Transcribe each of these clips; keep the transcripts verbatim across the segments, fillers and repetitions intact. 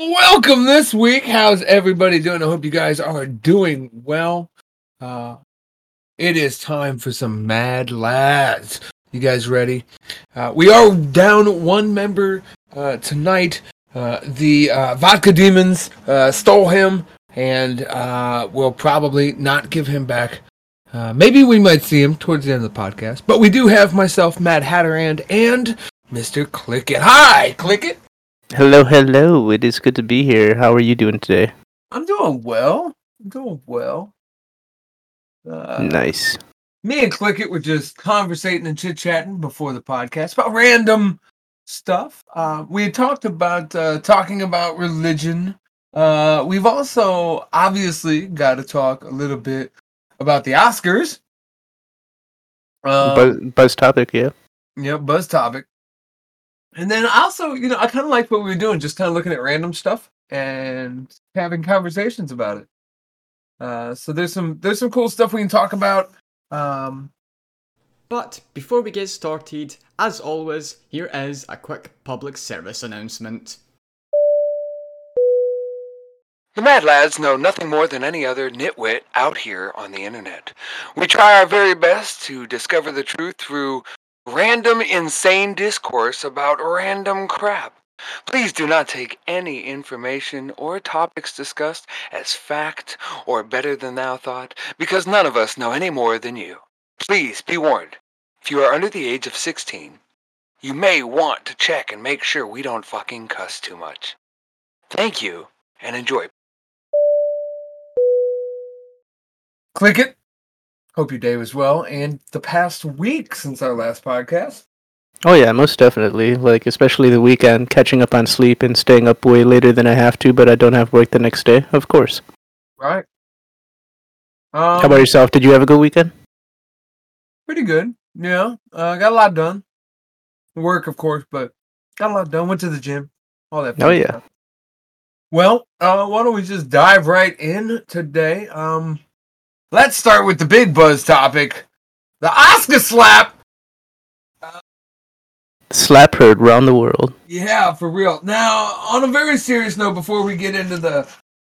Welcome this week. How's everybody doing? I hope you guys are doing well. Uh, it is time for some Mad Lads. You guys ready? Uh, we are down one member uh, tonight. Uh, the uh, Vodka Demons uh, stole him, and uh, we'll probably not give him back. Uh, maybe we might see him towards the end of the podcast. But we do have myself, Mad Hatterand, and Mister ClickIt. Hi, ClickIt. Hello, hello. It is good to be here. How are you doing today? I'm doing well. I'm doing well. Uh, nice. Me and ClickIt were just conversating and chit-chatting before the podcast about random stuff. Uh, we had talked about uh, talking about religion. Uh, we've also obviously got to talk a little bit about the Oscars. Uh, buzz, buzz topic, yeah. Yeah, buzz topic. And then also, you know, I kind of liked what we were doing, just kind of looking at random stuff and having conversations about it. Uh, so there's some there's some cool stuff we can talk about. Um, but before we get started, as always, here is a quick public service announcement. The Mad Lads know nothing more than any other nitwit out here on the internet. We try our very best to discover the truth through random insane discourse about random crap. Please do not take any information or topics discussed as fact or better than thou thought, because none of us know any more than you. Please be warned, if you are under the age of sixteen, you may want to check and make sure we don't fucking cuss too much. Thank you, and enjoy. ClickIt. Hope your day was well, and the past week since our last podcast. Oh yeah, most definitely. Like, especially the weekend, catching up on sleep and staying up way later than I have to, but I don't have work the next day, of course. Right. Um, How about yourself? Did you have a good weekend? Pretty good, yeah. Uh, got a lot done. Work, of course, but got a lot done. Went to the gym. All that. Oh yeah. Stuff. Well, uh, why don't we just dive right in today? Um... Let's start with the big buzz topic, the Oscar slap. Uh, slap heard around the world. Yeah, for real. Now, on a very serious note, before we get into the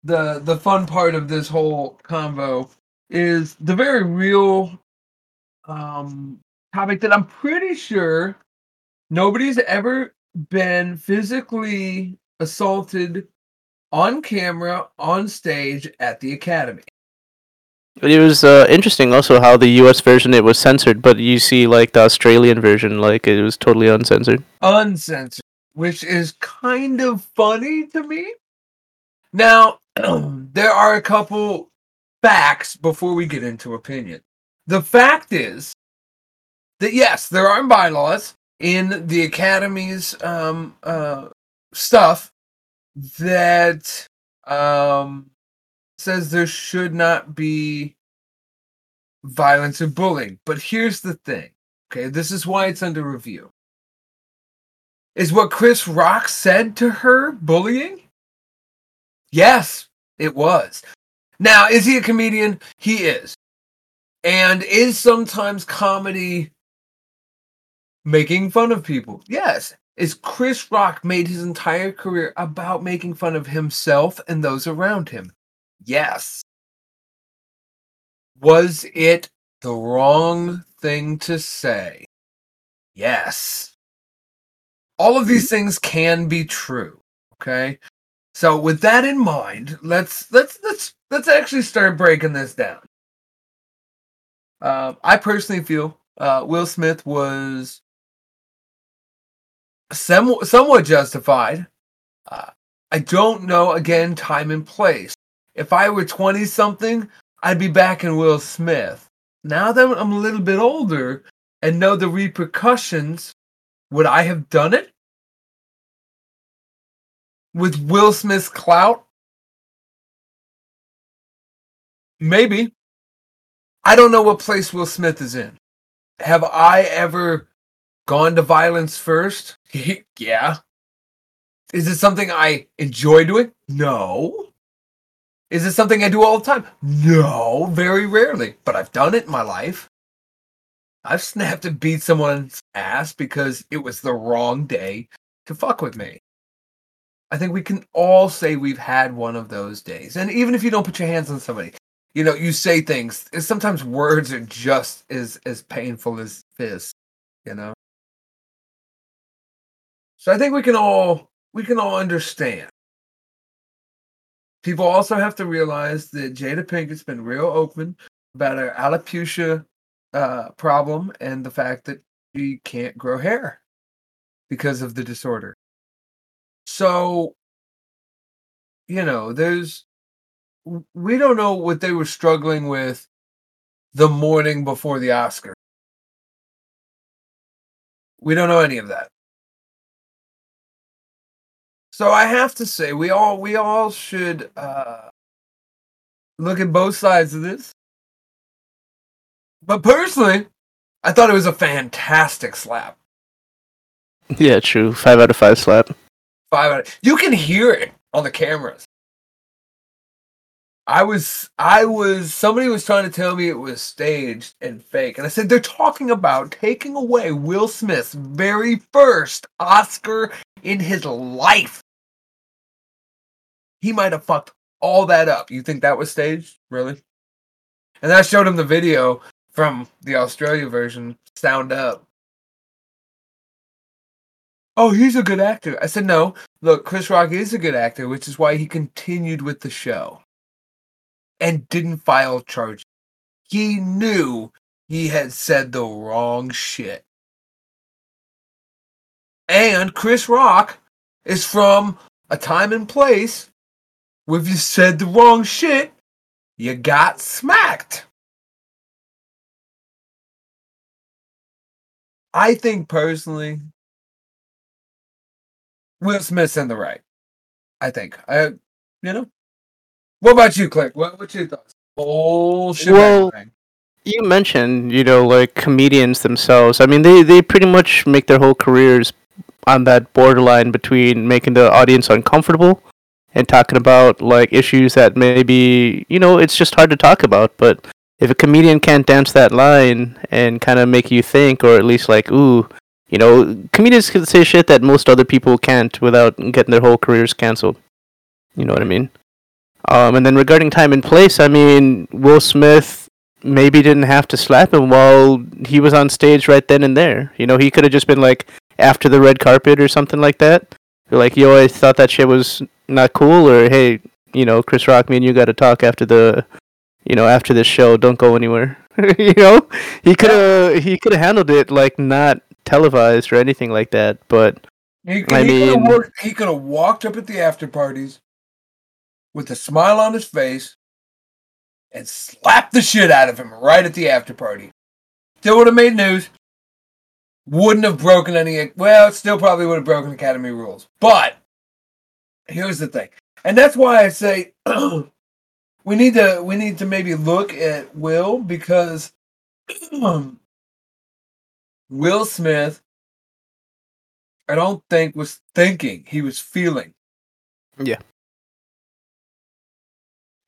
the the fun part of this whole convo, is the very real um, topic that I'm pretty sure nobody's ever been physically assaulted on camera, on stage, at the Academy. It was uh, interesting also how the U S version, it was censored, but you see, like, the Australian version, like, it was totally uncensored. Uncensored, which is kind of funny to me. Now, there are a couple facts before we get into opinion. The fact is that, yes, there are bylaws in the Academy's um, uh, stuff that... Um, says there should not be violence or bullying. But here's the thing, okay? This is why it's under review. Is what Chris Rock said to her bullying? Yes, it was. Now, is he a comedian? He is. And is sometimes comedy making fun of people? Yes. Is Chris Rock made his entire career about making fun of himself and those around him? Yes. Was it the wrong thing to say? Yes. All of these things can be true. Okay. So with that in mind, let's let's let's let's actually start breaking this down. Uh, I personally feel uh, Will Smith was sem- somewhat justified. Uh, I don't know. Again, time and place. If I were twenty-something, I'd be back in Will Smith. Now that I'm a little bit older and know the repercussions, would I have done it? With Will Smith's clout? Maybe. I don't know what place Will Smith is in. Have I ever gone to violence first? Yeah. Is it something I enjoy doing? No. Is it something I do all the time? No, very rarely. But I've done it in my life. I've snapped and beat someone's ass because it was the wrong day to fuck with me. I think we can all say we've had one of those days. And even if you don't put your hands on somebody, you know, you say things. Sometimes words are just as, as painful as fists, you know? So I think we can all we can all understand. People also have to realize that Jada Pinkett's been real open about her alopecia uh, problem and the fact that she can't grow hair because of the disorder. So, you know, there's, we don't know what they were struggling with the morning before the Oscars. We don't know any of that. So I have to say, we all we all should uh, look at both sides of this. But personally, I thought it was a fantastic slap. Yeah, true. Five out of five slap. Five out of, you can hear it on the cameras. I was I was somebody was trying to tell me it was staged and fake, and I said they're talking about taking away Will Smith's very first Oscar in his life. He might have fucked all that up. You think that was staged? Really? And I showed him the video from the Australia version, Sound Up. Oh, he's a good actor. I said, no. Look, Chris Rock is a good actor, which is why he continued with the show and didn't file charges. He knew he had said the wrong shit. And Chris Rock is from a time and place where if you said the wrong shit, you got smacked. I think personally, Will Smith's in the right. I think. I, you know? What about you, Click? What, what's your thoughts? Bullshit. Well, you mentioned, you know, like comedians themselves. I mean, they, they pretty much make their whole careers on that borderline between making the audience uncomfortable and talking about like issues that maybe, you know, it's just hard to talk about. But if a comedian can't dance that line and kind of make you think, or at least like, ooh, you know, comedians can say shit that most other people can't without getting their whole careers canceled. You know what I mean? Um, and then regarding time and place, I mean, Will Smith maybe didn't have to slap him while he was on stage right then and there. You know, he could have just been like, after the red carpet or something like that. You're like, yo, I thought that shit was not cool, or hey, you know, Chris Rock, me and you got to talk after the, you know, after this show, don't go anywhere. You know, he could have he could have handled it like not televised or anything like that. But he, I he mean, worked, he could have walked up at the after parties with a smile on his face and slapped the shit out of him right at the after party. Still would have made news. Wouldn't have broken any... Well, still probably would have broken Academy rules. But, here's the thing. And that's why I say, we need to we need to maybe look at Will, because Will Smith, I don't think, was thinking. He was feeling. Yeah.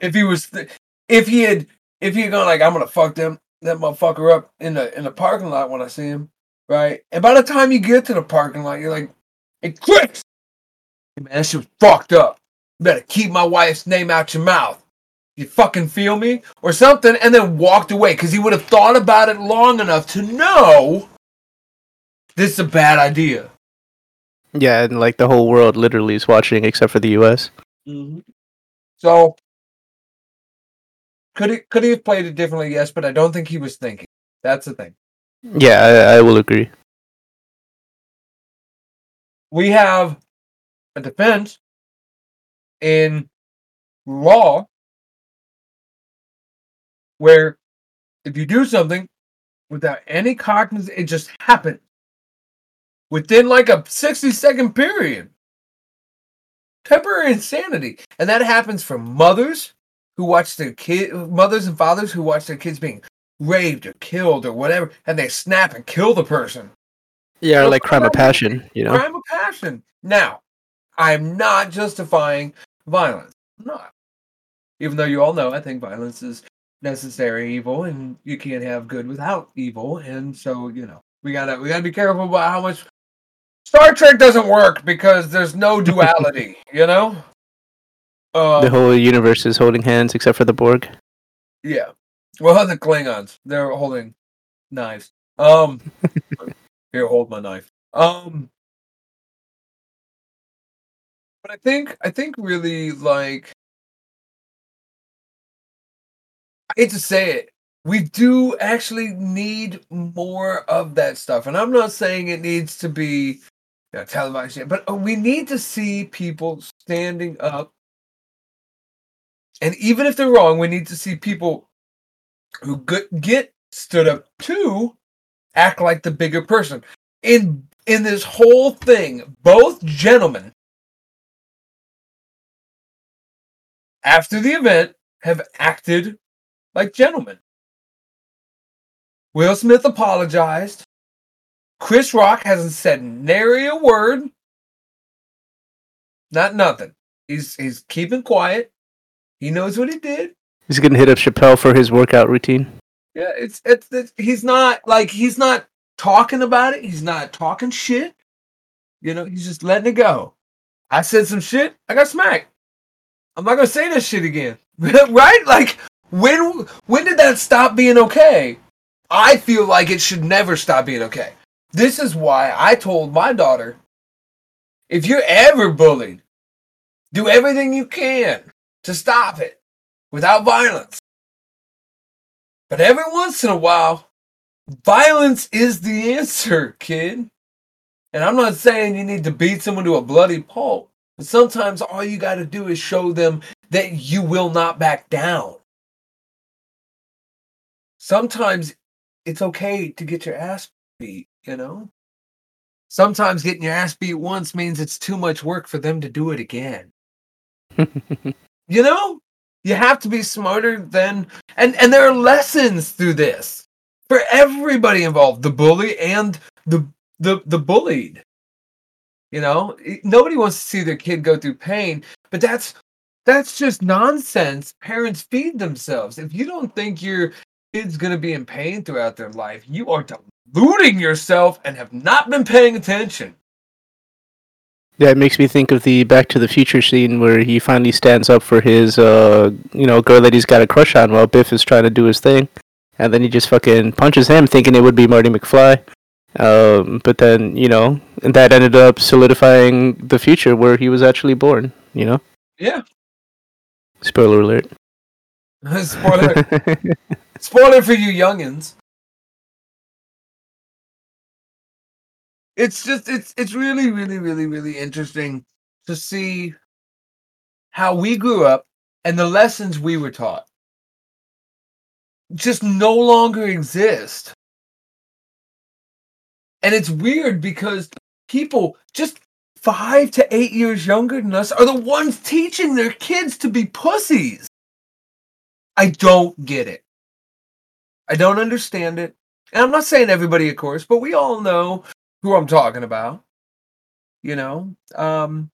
If he was... Th- if he had... If he had gone like, I'm gonna fuck them, that motherfucker up in the, in the parking lot when I see him, right? And by the time you get to the parking lot, you're like, hey, Chris! Hey, man, that shit was fucked up. You better keep my wife's name out your mouth. You fucking feel me? Or something, and then walked away, because he would have thought about it long enough to know this is a bad idea. Yeah, and like the whole world literally is watching, except for the U S. Mm-hmm. So, could he, could he have played it differently? Yes, but I don't think he was thinking. That's the thing. Yeah, I, I will agree. We have a defense in law where if you do something without any cognizance, it just happened within like a sixty second period. Temporary insanity. And that happens for mothers who watch their kids, mothers and fathers who watch their kids being raped or killed or whatever, and they snap and kill the person. Yeah, so like crime of passion, you know? Crime of passion. Now, I'm not justifying violence. I'm not. Even though you all know I think violence is necessary evil, and you can't have good without evil, and so, you know, we gotta we gotta be careful about how much Star Trek doesn't work because there's no duality, you know? Uh, the whole universe is holding hands except for the Borg. Yeah. Well, the Klingons, they're holding knives. Um, here, hold my knife. Um, but I think, I think really, like, I hate to say it, we do actually need more of that stuff. And I'm not saying it needs to be, you know, televised, but we need to see people standing up. And even if they're wrong, we need to see people who get stood up to act like the bigger person. In in this whole thing, both gentlemen, after the event, have acted like gentlemen. Will Smith apologized. Chris Rock hasn't said nary a word. Not nothing. He's he's keeping quiet. He knows what he did. He's gonna hit up Chappelle for his workout routine. Yeah, it's, it's it's he's not like he's not talking about it. He's not talking shit. You know, he's just letting it go. I said some shit. I got smacked. I'm not gonna say that shit again, right? Like when when did that stop being okay? I feel like it should never stop being okay. This is why I told my daughter, if you're ever bullied, do everything you can to stop it without violence. But every once in a while, violence is the answer, kid. And I'm not saying you need to beat someone to a bloody pulp, but sometimes all you got to do is show them that you will not back down. Sometimes it's okay to get your ass beat, you know? Sometimes getting your ass beat once means it's too much work for them to do it again. You know? You have to be smarter than... And, and there are lessons through this for everybody involved. The bully and the, the, the bullied. You know? Nobody wants to see their kid go through pain. But that's that's just nonsense. Parents feed themselves. If you don't think your kid's going to be in pain throughout their life, you are deluding yourself and have not been paying attention. Yeah, it makes me think of the Back to the Future scene where he finally stands up for his, uh, you know, girl that he's got a crush on while Biff is trying to do his thing. And then he just fucking punches him thinking it would be Marty McFly. Um, but then, you know, and that ended up solidifying the future where he was actually born, you know? Yeah. Spoiler alert. Spoiler. Spoiler for you youngins. It's just, it's it's really, really, really, really interesting to see how we grew up and the lessons we were taught just no longer exist. And it's weird because people just five to eight years younger than us are the ones teaching their kids to be pussies. I don't get it. I don't understand it. And I'm not saying everybody, of course, but we all know who I'm talking about, you know? Um,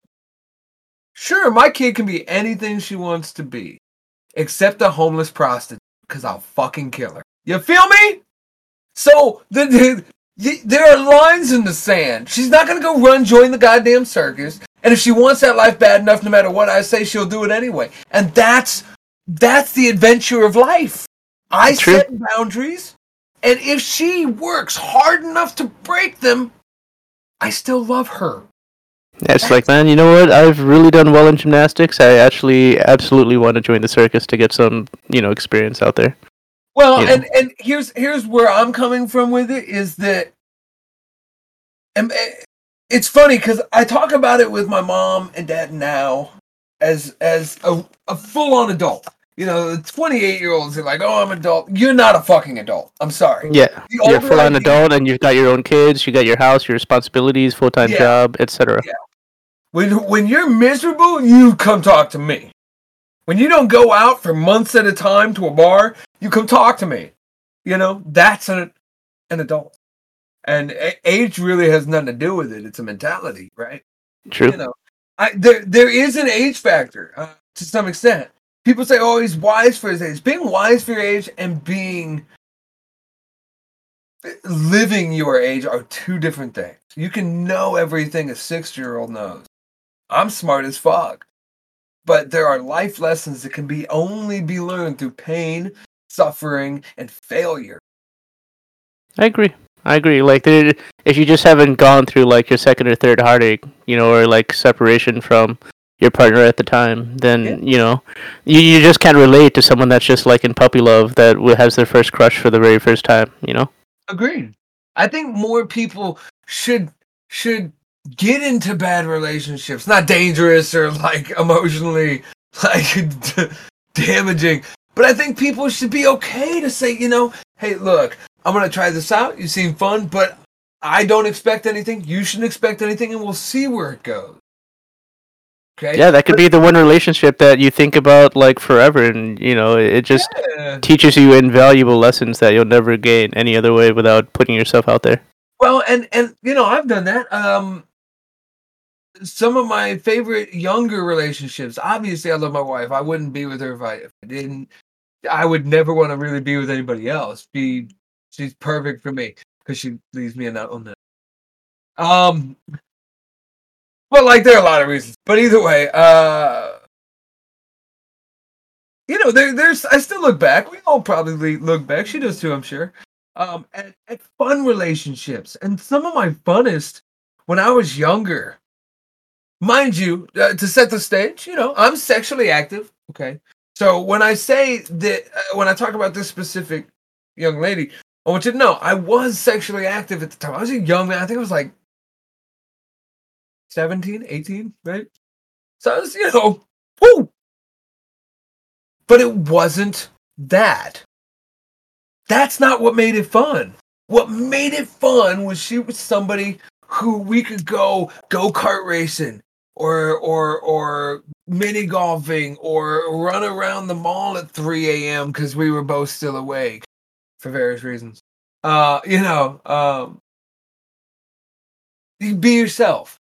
sure, my kid can be anything she wants to be, except a homeless prostitute, because I'll fucking kill her. You feel me? So, the, the, the, there are lines in the sand. She's not going to go run, join the goddamn circus, and if she wants that life bad enough, no matter what I say, she'll do it anyway. And that's that's the adventure of life. I True. set boundaries, and if she works hard enough to break them, I still love her. Yeah, it's like, man, you know what? I've really done well in gymnastics. I actually absolutely want to join the circus to get some, you know, experience out there. Well, you know? and, and here's here's where I'm coming from with it, is that... And it's funny, because I talk about it with my mom and dad now as, as a, a full-on adult. You know, twenty-eight-year-olds are like, oh, I'm an adult. You're not a fucking adult. I'm sorry. Yeah, you're a full-on idea- adult, and you've got your own kids, you got your house, your responsibilities, full-time yeah. job, et cetera. Yeah. When when you're miserable, you come talk to me. When you don't go out for months at a time to a bar, you come talk to me. You know, that's an an adult. And age really has nothing to do with it. It's a mentality, right? True. You know, I, there there is an age factor uh, to some extent. People say, oh, he's wise for his age. Being wise for your age and being living your age are two different things. You can know everything a six-year-old knows. I'm smart as fuck. But there are life lessons that can be only be learned through pain, suffering, and failure. I agree. I agree. Like, there, if you just haven't gone through, like, your second or third heartache, you know, or, like, separation from your partner at the time, then, yeah. you know, you, you just can't relate to someone that's just, like, in puppy love that has their first crush for the very first time, you know? Agreed. I think more people should should... get into bad relationships, not dangerous or like emotionally like d- damaging, but I think people should be okay to say, you know, hey, look, I'm gonna try this out. You seem fun, but I don't expect anything. You shouldn't expect anything, and we'll see where it goes. Okay. Yeah, that could be the one relationship that you think about like forever, and you know, it just yeah. teaches you invaluable lessons that you'll never gain any other way without putting yourself out there. Well, and and you know, I've done that. Um. Some of my favorite younger relationships. Obviously, I love my wife. I wouldn't be with her if I, if I didn't. I would never want to really be with anybody else. Be she's perfect for me because she leaves me alone. Um, but like there are a lot of reasons. But either way, uh, you know, there there's. I still look back. We all probably look back. She does too, I'm sure. Um, at, at fun relationships, and some of my funnest when I was younger. Mind you, uh, to set the stage, you know, I'm sexually active, okay? So when I say that, uh, when I talk about this specific young lady, I want you to know I was sexually active at the time. I was a young man. I think I was like seventeen, eighteen, right? So I was, you know, woo! But it wasn't that. That's not what made it fun. What made it fun was she was somebody who we could go go-kart racing, or or or mini golfing, or run around the mall at three a.m. because we were both still awake for various reasons. Uh, you know, um, you be yourself,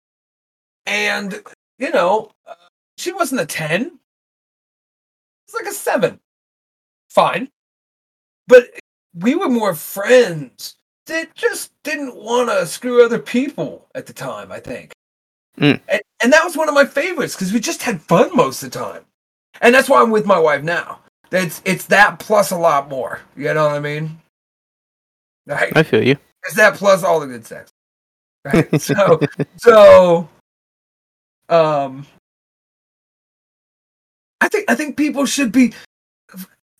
and you know, uh, she wasn't a ten; it's like a seven. Fine, but we were more friends that just didn't want to screw other people at the time. I think. Mm. And, and that was one of my favorites because we just had fun most of the time. And that's why I'm with my wife now. It's, it's that plus a lot more. You know what I mean? Right? I feel you. It's that plus all the good sex. Right? so, so, um, I think, I think people should be,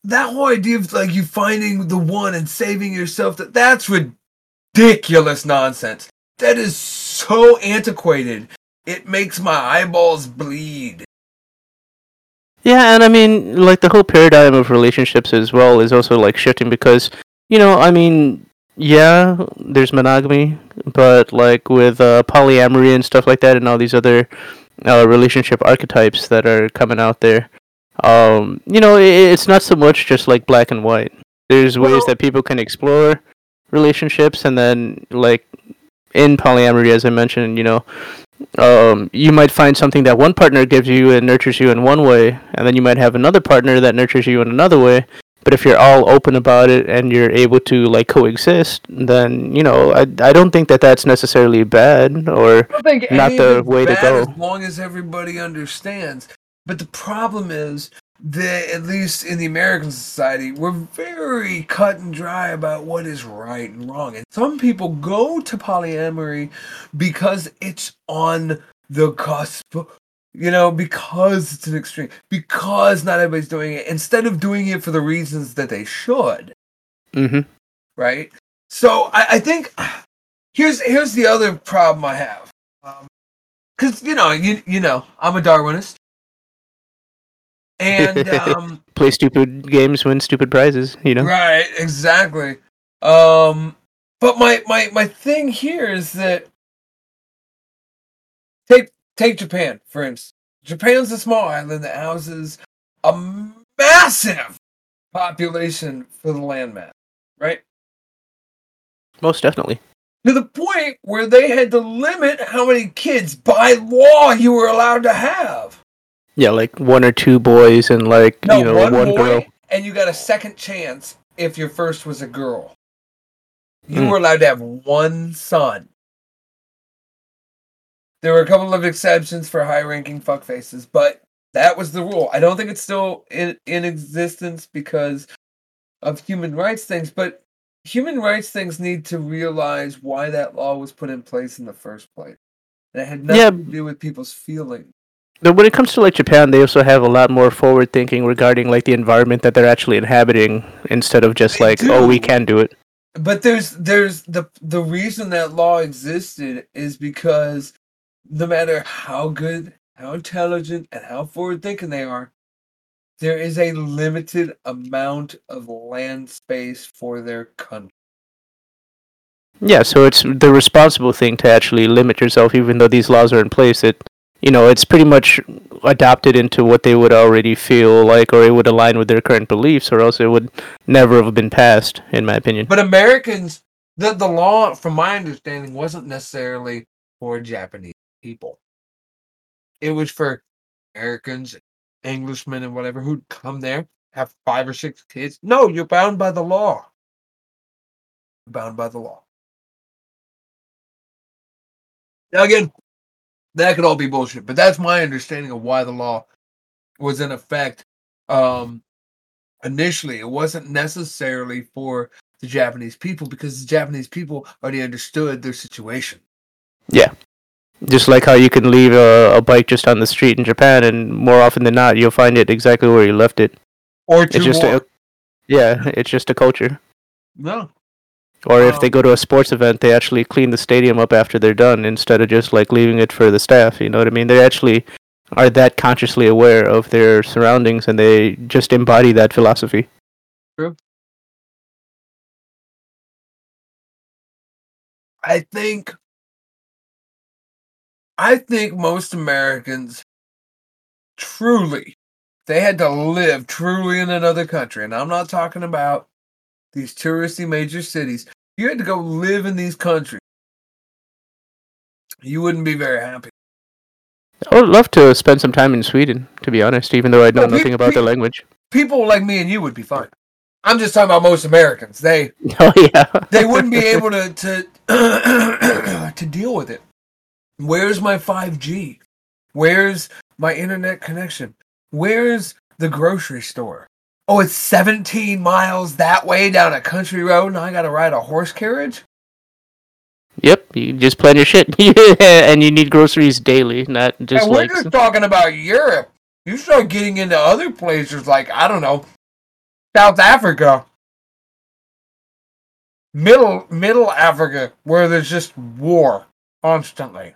that whole idea of like you finding the one and saving yourself, that that's ridiculous nonsense. That is so antiquated. It makes my eyeballs bleed. Yeah, and I mean, like the whole paradigm of relationships as well is also like shifting because, you know, I mean, yeah, there's monogamy, but like with uh, polyamory and stuff like that, and all these other uh, relationship archetypes that are coming out there. Um, you know, it's not so much just like black and white. There's ways that people can explore relationships, and then like in polyamory, as I mentioned, you know, um, you might find something that one partner gives you and nurtures you in one way, and then you might have another partner that nurtures you in another way. But if you're all open about it and you're able to like coexist, then you know, I I don't think that that's necessarily bad or not the way to go. As long as everybody understands. But the problem is that, at least in the American society, we're very cut and dry about what is right and wrong. And some people go to polyamory because it's on the cusp, you know, because it's an extreme, because not everybody's doing it, instead of doing it for the reasons that they should. Mm-hmm. Right? So I, I think here's here's the other problem I have. Because, um, you know, you, you know, I'm a Darwinist. And um, play stupid games, win stupid prizes, you know? Right, exactly. Um, but my, my, my thing here is that take take Japan, for instance. Japan's a small island that houses a massive population for the landmass, right? Most definitely. To the point where they had to limit how many kids by law you were allowed to have. Yeah, like one or two boys and like, no, you know, one, one boy, girl. And you got a second chance if your first was a girl. You mm. were allowed to have one son. There were a couple of exceptions for high-ranking fuckfaces, but that was the rule. I don't think it's still in, in existence because of human rights things, but human rights things need to realize why that law was put in place in the first place. And it had nothing yeah. to do with people's feelings. But when it comes to like Japan, they also have a lot more forward thinking regarding like the environment that they're actually inhabiting, instead of just they like, do. oh, we can do it. But there's there's the the reason that law existed is because no matter how good, how intelligent, and how forward thinking they are, there is a limited amount of land space for their country. Yeah, so it's the responsible thing to actually limit yourself, even though these laws are in place. It You know, it's pretty much adopted into what they would already feel like, or it would align with their current beliefs, or else it would never have been passed, in my opinion. But Americans, the, the law, from my understanding, wasn't necessarily for Japanese people. It was for Americans, Englishmen, and whatever, who'd come there, have five or six kids. No, you're bound by the law. You're bound by the law. Now again, that could all be bullshit, but that's my understanding of why the law was in effect. Um, initially, it wasn't necessarily for the Japanese people because the Japanese people already understood their situation. Yeah. Just like how you can leave a, a bike just on the street in Japan, and more often than not, you'll find it exactly where you left it. Or two it's just a, Yeah, it's just a culture. No. Or if they go to a sports event, they actually clean the stadium up after they're done instead of just like leaving it for the staff. You know what I mean? They actually are that consciously aware of their surroundings, and they just embody that philosophy. True. I think. I think most Americans truly, they had to live truly in another country, and I'm not talking about these touristy major cities. You had to go live in these countries. You wouldn't be very happy. I would love to spend some time in Sweden, to be honest, even though I know no, nothing people, about the language. People like me and you would be fine. I'm just talking about most Americans. They oh, yeah. they wouldn't be able to to, to deal with it. Where's my five G? Where's my internet connection? Where's the grocery store? Oh, it's seventeen miles that way down a country road, and I gotta ride a horse carriage? Yep, you just plan your shit. And you need groceries daily, not just and like... we're just talking about Europe. You start getting into other places like, I don't know, South Africa. Middle, middle Africa, where there's just war constantly.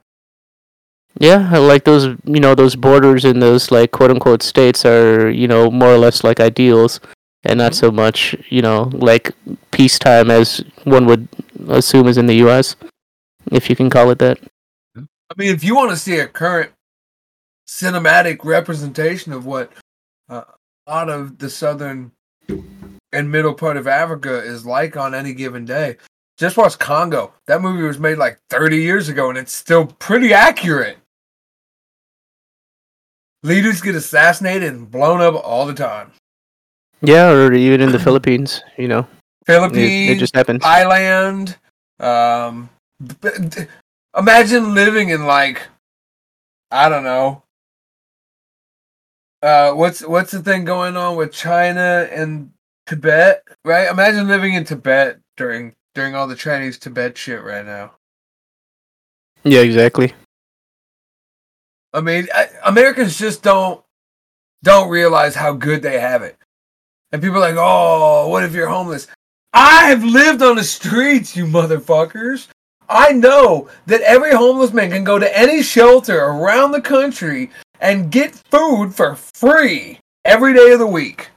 Yeah, like those, you know, those borders in those, like, quote-unquote states are, you know, more or less like ideals, and not so much, you know, like, peacetime as one would assume is in the U S, if you can call it that. I mean, if you want to see a current cinematic representation of what uh, a lot of the southern and middle part of Africa is like on any given day, just watch Congo. That movie was made like thirty years ago, and it's still pretty accurate. Leaders get assassinated and blown up all the time. Yeah, or even in the Philippines, you know. Philippines, it, it just happens. Thailand. Um, imagine living in like, I don't know. Uh, what's what's the thing going on with China and Tibet? Right? Imagine living in Tibet during. During all the Chinese Tibet shit right now. Yeah, exactly. I mean, I, Americans just don't don't realize how good they have it. And people are like, oh, what if you're homeless? I've lived on the streets, you motherfuckers. I know that every homeless man can go to any shelter around the country and get food for free every day of the week.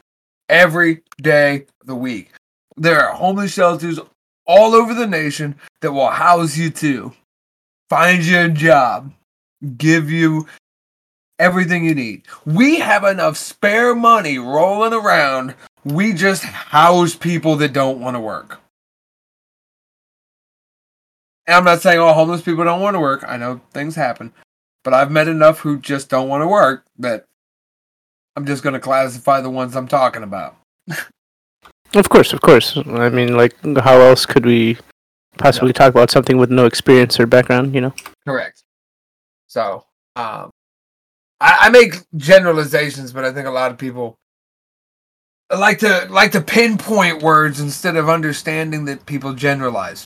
Every day of the week. There are homeless shelters all over the nation that will house you too, find you a job, give you everything you need. We have enough spare money rolling around. We just house people that don't want to work. And I'm not saying all homeless people don't want to work. I know things happen, but I've met enough who just don't want to work that I'm just going to classify the ones I'm talking about. Of course, of course. I mean, like, how else could we Possibly yeah. talk about something with no experience or background, you know? Correct. So, um, I, I make generalizations, but I think a lot of people like to like to pinpoint words instead of understanding that people generalize.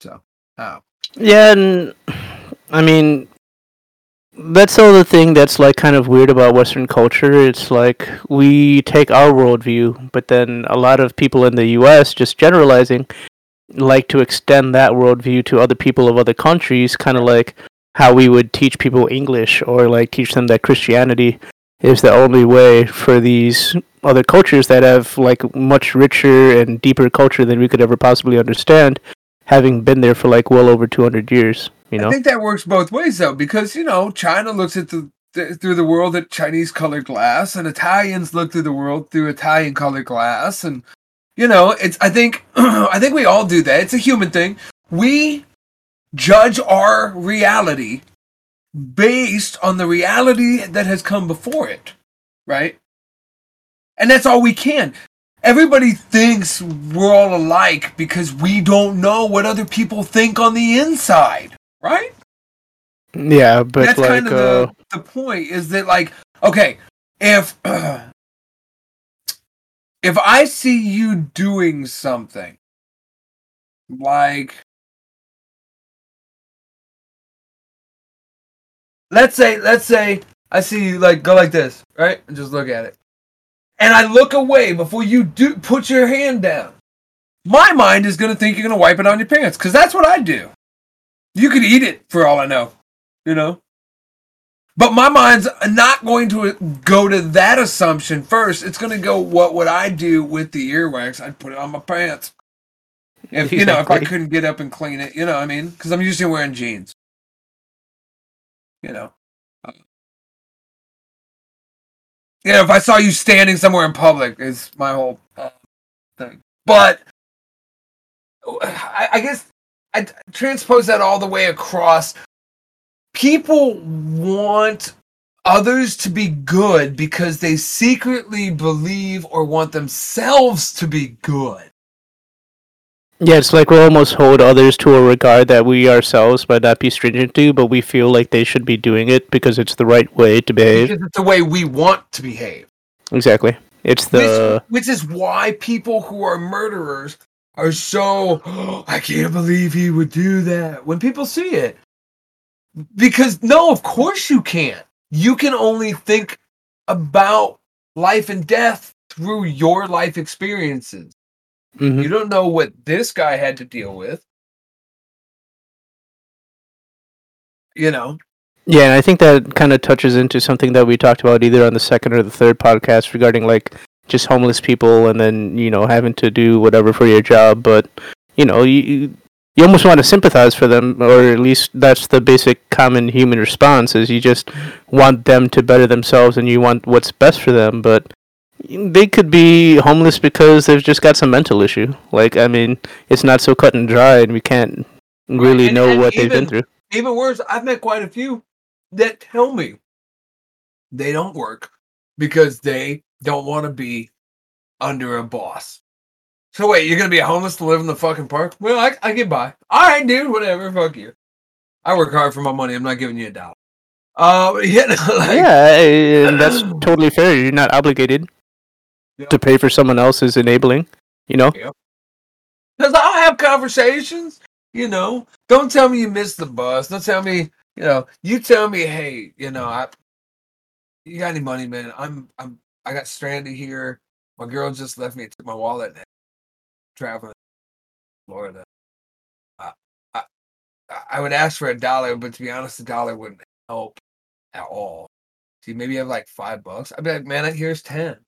So, uh, yeah, and I mean, that's all the thing that's like kind of weird about Western culture. It's like we take our worldview, but then a lot of people in the U S just generalizing like to extend that worldview to other people of other countries, kind of like how we would teach people English or like teach them that Christianity is the only way for these other cultures that have like much richer and deeper culture than we could ever possibly understand, having been there for like well over two hundred years. You know? I think that works both ways, though, because, you know, China looks at the, th- through the world at Chinese colored glass, and Italians look through the world through Italian colored glass, and, you know, it's. I think I think we all do that. It's a human thing. We judge our reality based on the reality that has come before it, right? And that's all we can. Everybody thinks we're all alike because we don't know what other people think on the inside. Right? Yeah, but that's like, kind of uh, the, the point is that, like, okay, if uh, if I see you doing something, like, let's say, let's say I see you like go like this, right, and just look at it, and I look away before you do put your hand down, my mind is gonna think you're gonna wipe it on your pants because that's what I do. You could eat it, for all I know, you know? But my mind's not going to go to that assumption first. It's going to go, what would I do with the earwax? I'd put it on my pants. If, you know, if I couldn't get up and clean it, you know what I mean? Because I'm usually wearing jeans. You know? You know, if I saw you standing somewhere in public, is my whole uh, thing. But, I, I guess... I transpose that all the way across. People want others to be good because they secretly believe or want themselves to be good. Yeah, it's like we almost hold others to a regard that we ourselves might not be stringent to, but we feel like they should be doing it because it's the right way to behave. Because it's the way we want to behave. Exactly. It's the which, which is why people who are murderers are so, oh, I can't believe he would do that, when people see it. Because, no, of course you can't. You can only think about life and death through your life experiences. Mm-hmm. You don't know what this guy had to deal with. You know? Yeah, and I think that kind of touches into something that we talked about either on the second or the third podcast regarding, like, just homeless people and then, you know, having to do whatever for your job. But, you know, you you almost want to sympathize for them, or at least that's the basic common human response, is you just want them to better themselves and you want what's best for them. But they could be homeless because they've just got some mental issue. Like, I mean, it's not so cut and dry, and we can't really and, know and what even, they've been through. Even worse, I've met quite a few that tell me they don't work because they don't want to be under a boss. So wait, you're going to be homeless to live in the fucking park? Well, I, I get by. All right, dude, whatever. Fuck you. I work hard for my money. I'm not giving you a dollar. Uh, yeah, like, yeah, and that's totally fair. You're not obligated yep. to pay for someone else's enabling, you know? Because yep. I'll have conversations, you know? Don't tell me you missed the bus. Don't tell me, you know, you tell me, hey, you know, I. you got any money, man? I'm, I'm, I got stranded here. My girl just left me and took my wallet. And traveling to Florida. I, I, I would ask for a dollar, but to be honest, a dollar wouldn't help at all. See, maybe you have like five bucks. I'd be like, man, here's ten.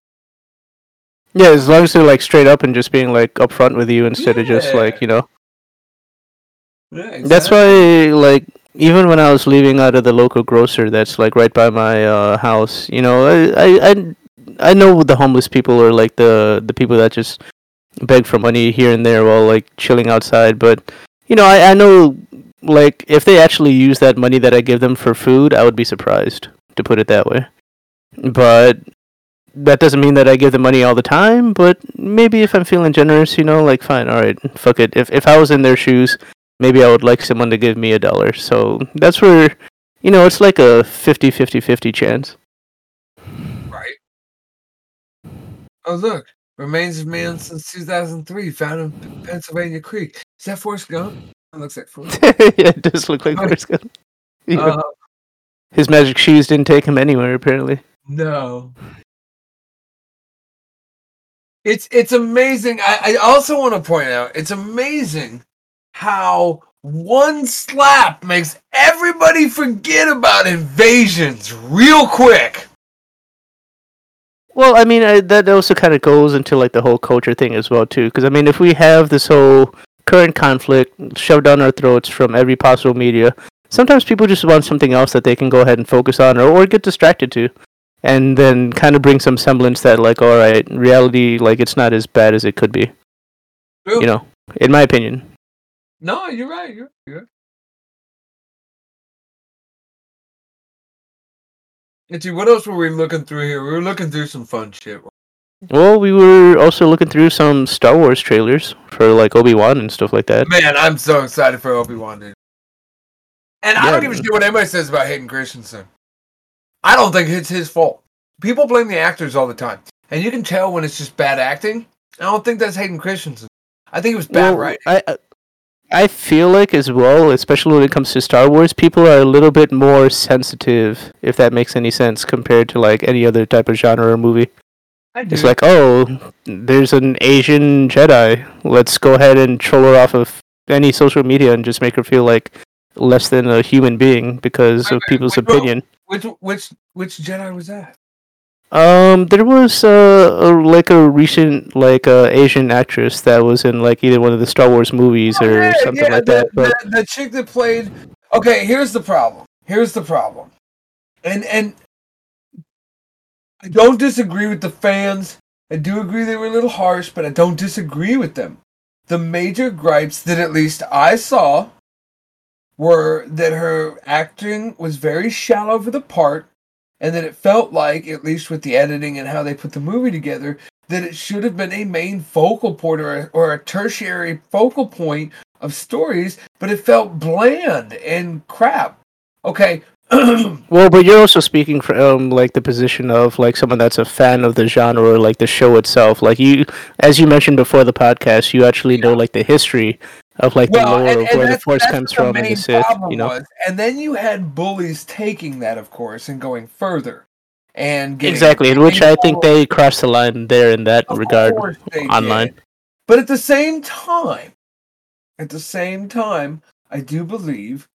Yeah, as long as they're like straight up and just being like upfront with you instead yeah. of just like, you know. Yeah, exactly. That's why, like, even when I was leaving out of the local grocer that's like right by my uh, house, you know, I... I, I I know the homeless people are like the, the people that just beg for money here and there while like chilling outside. But, you know, I, I know like if they actually use that money that I give them for food, I would be surprised, to put it that way. But that doesn't mean that I give the money all the time, but maybe if I'm feeling generous, you know, like, fine, all right, fuck it. If if I was in their shoes, maybe I would like someone to give me a dollar. So that's where, you know, it's like a fifty fifty fifty chance. Right. Oh, look. Remains of man since two thousand three, found in Pennsylvania Creek. Is that Forrest Gump? It looks like Forrest Gump. Yeah, it does look like right. Forrest Gump. Yeah. Uh, His magic shoes didn't take him anywhere, apparently. No. It's it's amazing. I, I also want to point out, it's amazing how one slap makes everybody forget about invasions real quick. Well, I mean, I, that also kind of goes into, like, the whole culture thing as well, too. Because, I mean, if we have this whole current conflict shoved down our throats from every possible media, sometimes people just want something else that they can go ahead and focus on or, or get distracted to. And then kind of bring some semblance that, like, all right, in reality, like, it's not as bad as it could be. True. You know, in my opinion. No, you're right. You're, you're right. And dude, what else were we looking through here? We were looking through some fun shit. Well, we were also looking through some Star Wars trailers for, like, Obi-Wan and stuff like that. Man, I'm so excited for Obi-Wan, dude. And yeah, I don't give a shit what anybody says about Hayden Christensen. I don't think it's his fault. People blame the actors all the time. And you can tell when it's just bad acting. I don't think that's Hayden Christensen. I think it was bad well, writing. I, I feel like as well, especially when it comes to Star Wars, people are a little bit more sensitive, if that makes any sense, compared to like any other type of genre or movie. I do. It's like, oh, there's an Asian Jedi. Let's go ahead and troll her off of any social media and just make her feel like less than a human being because of people's which, opinion. Which which which Jedi was that? Um, there was uh, a like a recent like uh, Asian actress that was in like either one of the Star Wars movies or yeah, something yeah, like the, that. But the, the chick that played. Okay, here's the problem. Here's the problem, and and I don't disagree with the fans. I do agree they were a little harsh, but I don't disagree with them. The major gripes that at least I saw were that her acting was very shallow for the part, and that it felt like, at least with the editing and how they put the movie together, that it should have been a main focal point or a, or a tertiary focal point of stories, but it felt bland and crap. Okay. Well, but you're also speaking from um, like the position of like someone that's a fan of the genre or like the show itself. Like you, as you mentioned before the podcast, you actually know like the history of like well, the lore and, and of where the Force comes from and the Sith, you know. Was. And then you had bullies taking that, of course, and going further and getting exactly, in which I think they crossed the line there in that regard online. Did. But at the same time, at the same time, I do believe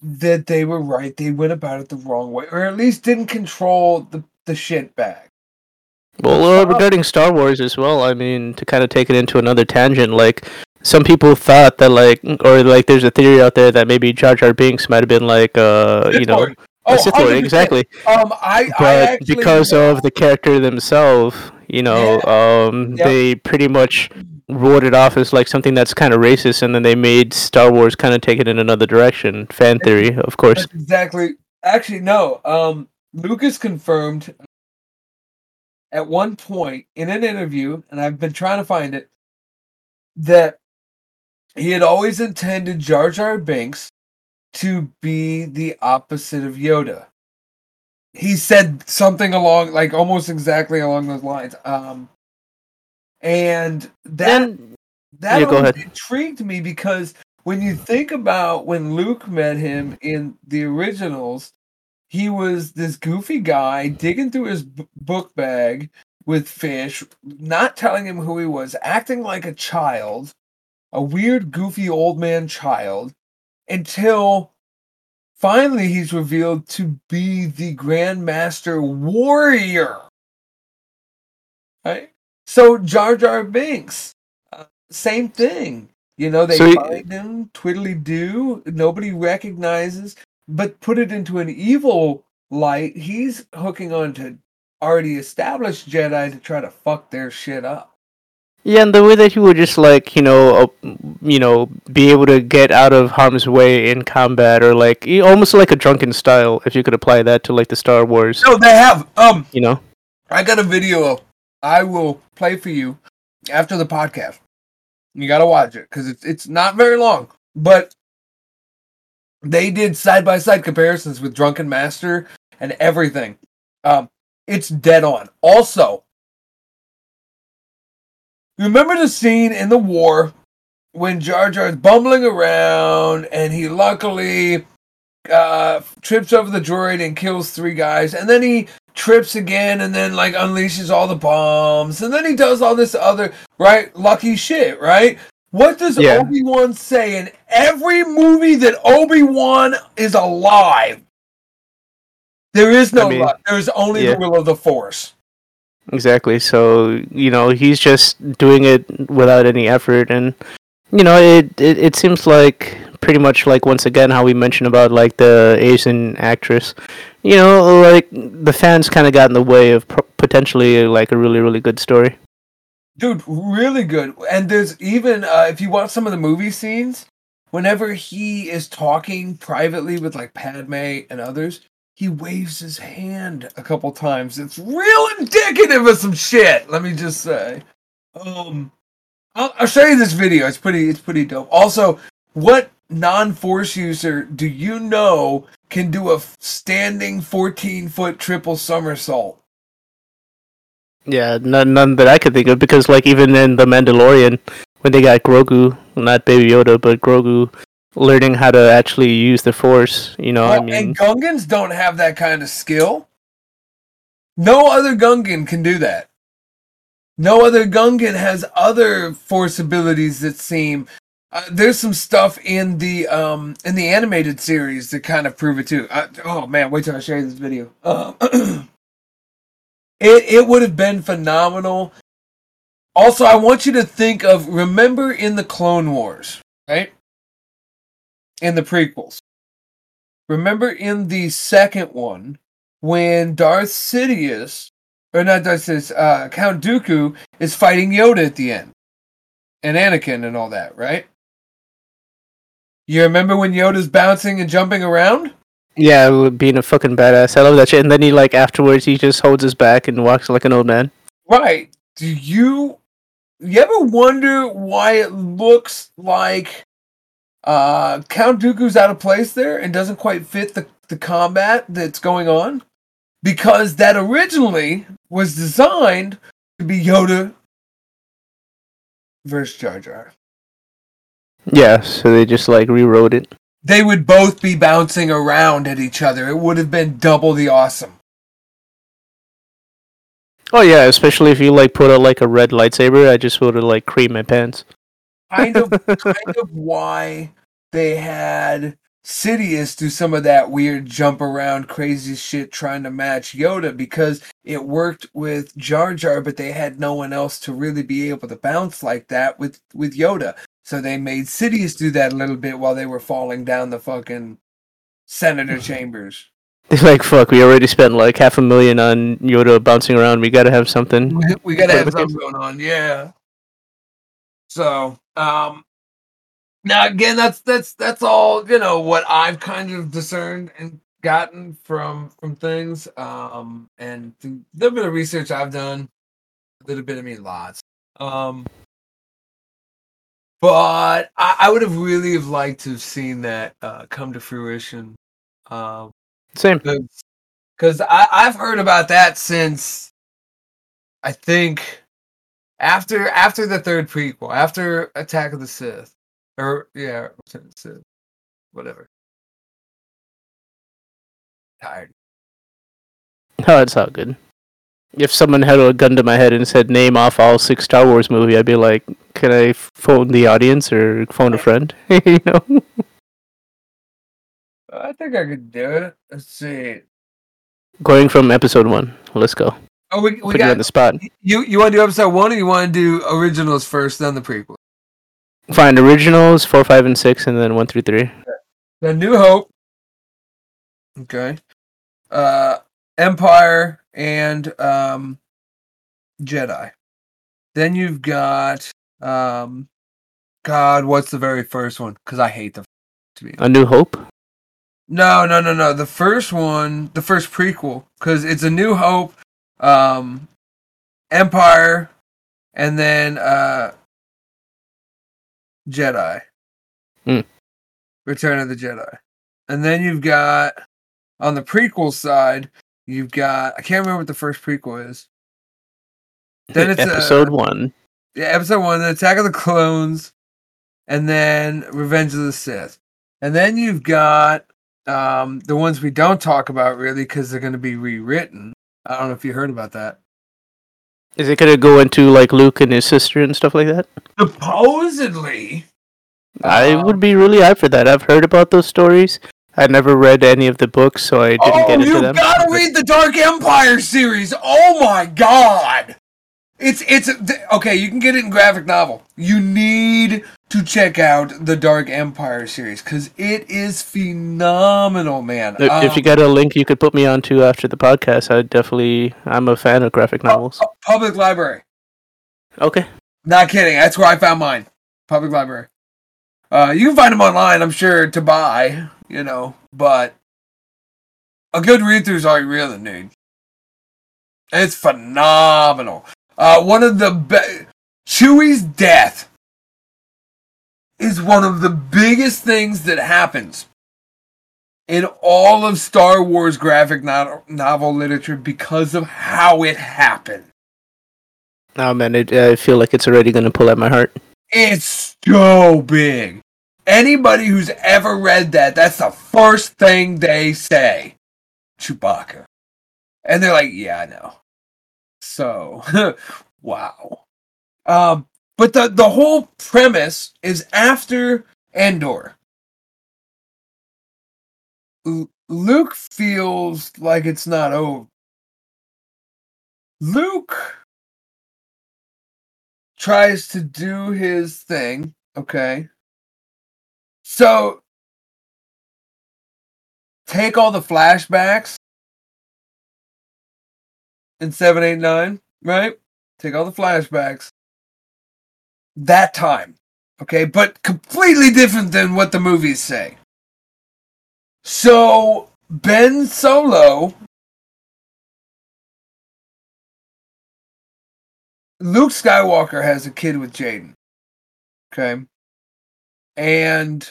that they were right. They went about it the wrong way, or at least didn't control the the shit back. Well, uh, regarding Star Wars as well, I mean, to kind of take it into another tangent, like, some people thought that, like, or, like, there's a theory out there that maybe Jar Jar Binks might have been, like, uh, you know, oh, a Sith Lord, exactly. Um, I, but I actually, because uh, of the character themselves, you know, yeah, um, yeah. they pretty much wrote it off as, like, something that's kind of racist, and then they made Star Wars kind of take it in another direction. Fan theory, of course. That's exactly. Actually, no. Um, Lucas confirmed at one point in an interview, and I've been trying to find it, that he had always intended Jar Jar Binks to be the opposite of Yoda. He said something along, like almost exactly along those lines. Um, and that then, that yeah, always intrigued me because when you think about when Luke met him in the originals, he was this goofy guy digging through his b- book bag with fish, not telling him who he was, acting like a child, a weird, goofy old man child, until finally he's revealed to be the Grand Master Warrior. Right? So Jar Jar Binks, uh, same thing. You know, they so find he- him, twiddly-doo, nobody recognizes. But put it into an evil light, he's hooking on to already established Jedi to try to fuck their shit up. Yeah, and the way that he would just, like, you know, uh, you know, be able to get out of harm's way in combat, or, like, almost like a drunken style, if you could apply that to, like, the Star Wars. No, they have. Um, you know? I got a video I will play for you after the podcast. You gotta watch it, because it's, it's not very long. But they did side-by-side comparisons with Drunken Master and everything. Um, it's dead on. Also, remember the scene in the war when Jar Jar is bumbling around and he luckily uh, trips over the droid and kills three guys, and then he trips again and then, like, unleashes all the bombs, and then he does all this other, right, lucky shit, right? What does yeah. Obi-Wan say in every movie that Obi-Wan is alive? There is no I mean, luck. There is only yeah. the will of the Force. Exactly. So, you know, he's just doing it without any effort. And, you know, it, it, it seems like pretty much like, once again, how we mentioned about, like, the Asian actress. You know, like, the fans kind of got in the way of pro- potentially, like, a really, really good story. Dude, really good. And there's even, uh, if you watch some of the movie scenes, whenever he is talking privately with, like, Padme and others, he waves his hand a couple times. It's real indicative of some shit, let me just say. Um, I'll, I'll show you this video. It's pretty it's pretty dope. Also, what non-force user do you know can do a standing fourteen-foot triple somersault? Yeah, none, none that I could think of, because, like, even in The Mandalorian, when they got Grogu, not Baby Yoda, but Grogu, learning how to actually use the Force, you know. Well, I mean, and Gungans don't have that kind of skill. No other Gungan can do that. No other Gungan has other Force abilities that seem. Uh, there's some stuff in the um in the animated series that kind of prove it too. I, oh man, wait till I share this video. Uh, it it would have been phenomenal. Also, I want you to think of, remember in the Clone Wars, right? In the prequels. Remember in the second one, when Darth Sidious, or not Darth Sidious, uh, Count Dooku is fighting Yoda at the end. And Anakin and all that, right? You remember when Yoda's bouncing and jumping around? Yeah, being a fucking badass. I love that shit. And then he, like, afterwards, he just holds his back and walks like an old man. Right. Do you... You ever wonder why it looks like Uh, Count Dooku's out of place there and doesn't quite fit the, the combat that's going on? Because that originally was designed to be Yoda versus Jar Jar. Yeah, so they just, like, rewrote it. They would both be bouncing around at each other. It would have been double the awesome. Oh yeah, especially if you, like, put out, like, a red lightsaber, I just would have, like, creamed my pants. kind of kind of why they had Sidious do some of that weird jump around crazy shit trying to match Yoda, because it worked with Jar Jar, but they had no one else to really be able to bounce like that with, with Yoda. So they made Sidious do that a little bit while they were falling down the fucking Senator Chambers. They're like, fuck, we already spent like half a million on Yoda bouncing around. We gotta have something. We, we gotta have something going on, yeah. So, um, now again, that's, that's, that's all, you know, what I've kind of discerned and gotten from, from things, um, and a little bit of research I've done, a little bit of me, lots, um, but I, I would have really have liked to have seen that, uh, come to fruition. Um, same. Cause, cause I, I've heard about that since, I think, After after the third prequel, after Attack of the Sith, or yeah, Return of the Sith, whatever. Tired. No, it's all good. If someone had a gun to my head and said, "Name off all six Star Wars movies," I'd be like, "Can I phone the audience or phone a friend?" You know. I think I could do it. Let's see. Going from episode one. Let's go. Oh, we, we Put got, you on the spot. You you want to do episode one, or you want to do originals first, then the prequel? Find originals four, five, and six, and then one through three. Okay. The New Hope. Okay. Uh, Empire and um, Jedi. Then you've got, um, God, what's the very first one? Because I hate the to be A New Hope? No, no, no, no. The first one, the first prequel, because it's A New Hope, um, Empire, and then uh, Jedi. Mm. Return of the Jedi. And then you've got, on the prequel side, you've got, I can't remember what the first prequel is. Then it's Episode uh, one. Yeah, Episode one, then Attack of the Clones, and then Revenge of the Sith. And then you've got um, the ones we don't talk about, really, because they're going to be rewritten. I don't know if you heard about that. Is it going to go into, like, Luke and his sister and stuff like that? Supposedly. I um, would be really hyped for that. I've heard about those stories. I never read any of the books, so I didn't oh, get into them. Oh, you've got to read the Dark Empire series! Oh my god! It's, it's, okay, you can get it in graphic novel. You need to check out the Dark Empire series, because it is phenomenal, man. If um, you got a link you could put me on to after the podcast, I definitely, I'm a fan of graphic novels. Public library. Okay. Not kidding, that's where I found mine. Public library. Uh, you can find them online, I'm sure, to buy, you know, but a good read-through is all you really need. It's phenomenal. Uh, one of the be- Chewie's death is one of the biggest things that happens in all of Star Wars graphic no- novel literature because of how it happened. Oh man, it, uh, I feel like it's already going to pull at my heart. It's so big. Anybody who's ever read that, that's the first thing they say. Chewbacca. And they're like, yeah, I know. So, wow. Um, but the, the whole premise is after Andor. L- Luke feels like it's not over. Luke tries to do his thing, okay? So, take all the flashbacks in seven eight nine, right? Take all the flashbacks. That time. Okay? But completely different than what the movies say. So, Ben Solo. Luke Skywalker has a kid with Jaden. Okay? And.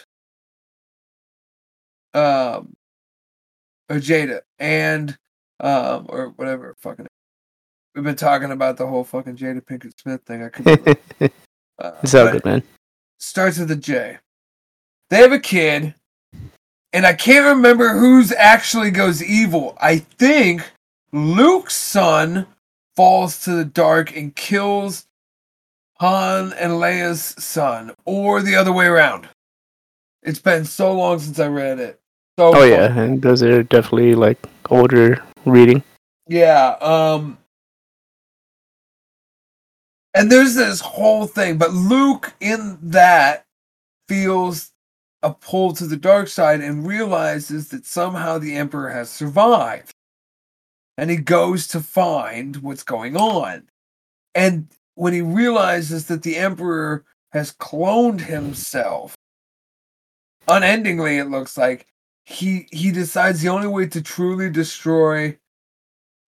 Um. Or Jada. And. Um. Or whatever. Fucking. We've been talking about the whole fucking Jada Pinkett Smith thing. I couldn't. uh, it's all good, man. Starts with a J. They have a kid, and I can't remember who's actually goes evil. I think Luke's son falls to the dark and kills Han and Leia's son, or the other way around. It's been so long since I read it. So oh yeah, long. And those are definitely like older reading. Yeah. Um. And there's this whole thing, but Luke in that feels a pull to the dark side and realizes that somehow the Emperor has survived. And he goes to find what's going on. And when he realizes that the Emperor has cloned himself, unendingly it looks like, he, he decides the only way to truly destroy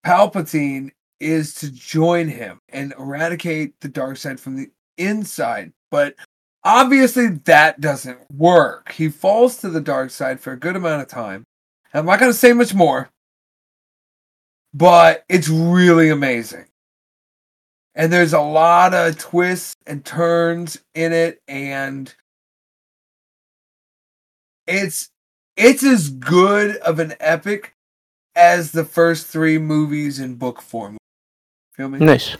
Palpatine is to join him and eradicate the dark side from the inside. But obviously that doesn't work. He falls to the dark side for a good amount of time. I'm not going to say much more, but it's really amazing. And there's a lot of twists and turns in it, and it's it's as good of an epic as the first three movies in book form. Feel me? Nice.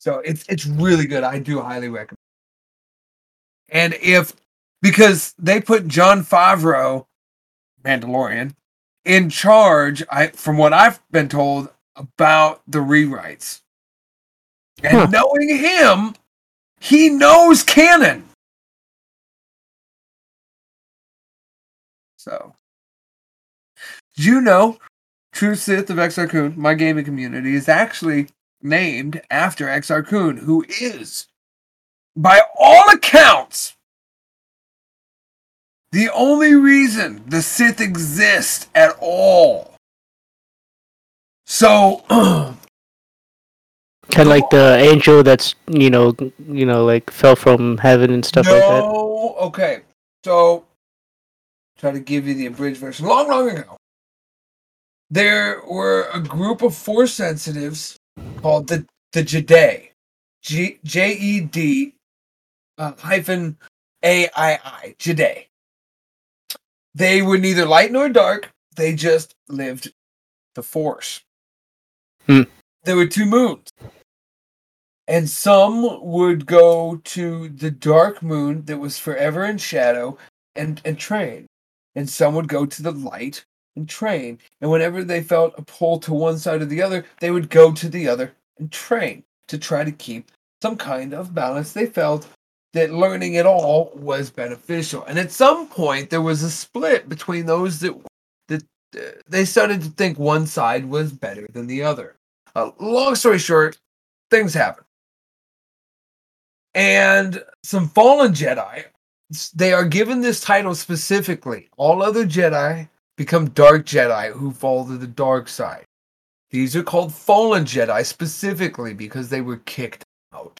So it's it's really good. I do highly recommend it. And if, because they put Jon Favreau, Mandalorian, in charge, I from what I've been told, about the rewrites. And huh. knowing him, he knows canon. So, do you know True Sith of Exar Kun, my gaming community, is actually named after Exar Kun, who is, by all accounts, the only reason the Sith exist at all. So, uh, kind of like the angel that's, you know, you know, like fell from heaven and stuff no, like that. No, okay. So, try to give you the abridged version. Long, long ago, there were a group of Force sensitives called the the Jedi, G J E D uh, hyphen A I I Jedi. They were neither light nor dark. They just lived the Force. Hmm. There were two moons, and some would go to the dark moon that was forever in shadow and and train, and some would go to the light and train. And whenever they felt a pull to one side or the other, they would go to the other and train to try to keep some kind of balance. They felt that learning it all was beneficial. And at some point, there was a split between those that that uh, they started to think one side was better than the other. Uh, long story short, things happen, and some fallen Jedi, they are given this title specifically. All other Jedi become dark Jedi who fall to the dark side. These are called fallen Jedi specifically because they were kicked out.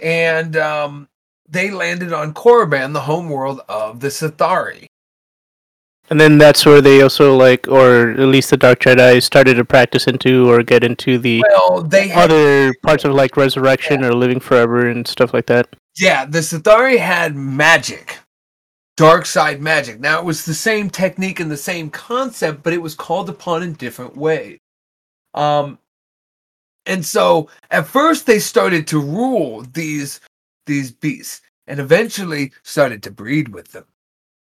And um, they landed on Korriban, the homeworld of the Sith'ari. And then that's where they also, like, or at least the Dark Jedi started to practice into or get into the well, they other had, parts of, like, resurrection yeah. or living forever and stuff like that. Yeah, the Sith'ari had magic. Dark side magic. Now, it was the same technique and the same concept, but it was called upon in different ways. Um, and so, at first, they started to rule these these beasts, and eventually started to breed with them.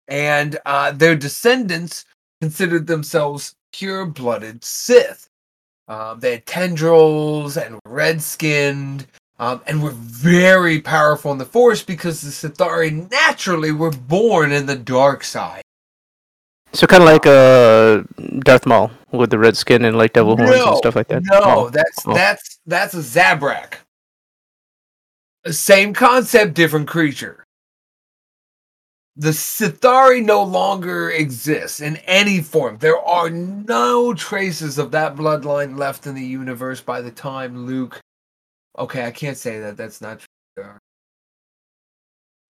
And uh, their descendants considered themselves pure-blooded Sith. Um, they had tendrils and were red-skinned um, and were very powerful in the Force because the Sith'ari naturally were born in the dark side. So kind of like uh, Darth Maul with the red skin and like devil horns no, and stuff like that? No, oh. that's oh. that's that's a Zabrak. Same concept, different creature. The Sith'ari no longer exists in any form. There are no traces of that bloodline left in the universe by the time Luke... Okay, I can't say that. That's not true.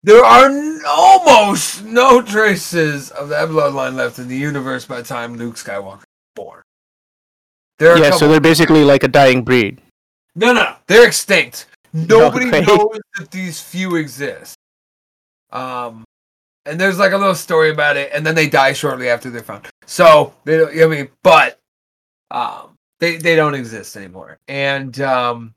There are almost no traces of that bloodline left in the universe by the time Luke Skywalker was born. There are yeah, so they're basically like a dying breed. No, no. They're extinct. Nobody no, right? knows that these few exist. Um... And there's like a little story about it, and then they die shortly after they're found. So they don't. I mean, but um, they they don't exist anymore. And um,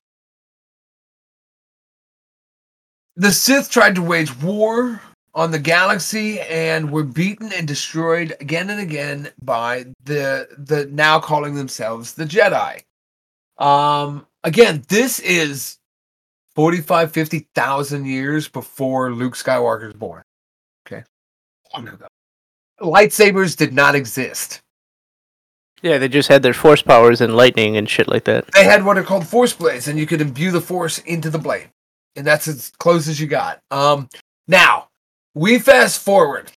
the Sith tried to wage war on the galaxy and were beaten and destroyed again and again by the the now calling themselves the Jedi. Um, again, this is forty-five, fifty thousand years before Luke Skywalker's born. Lightsabers did not exist. Yeah, they just had their Force powers and lightning and shit like that. They had what are called Force blades, and you could imbue the Force into the blade, and that's as close as you got. Um, now we fast forward.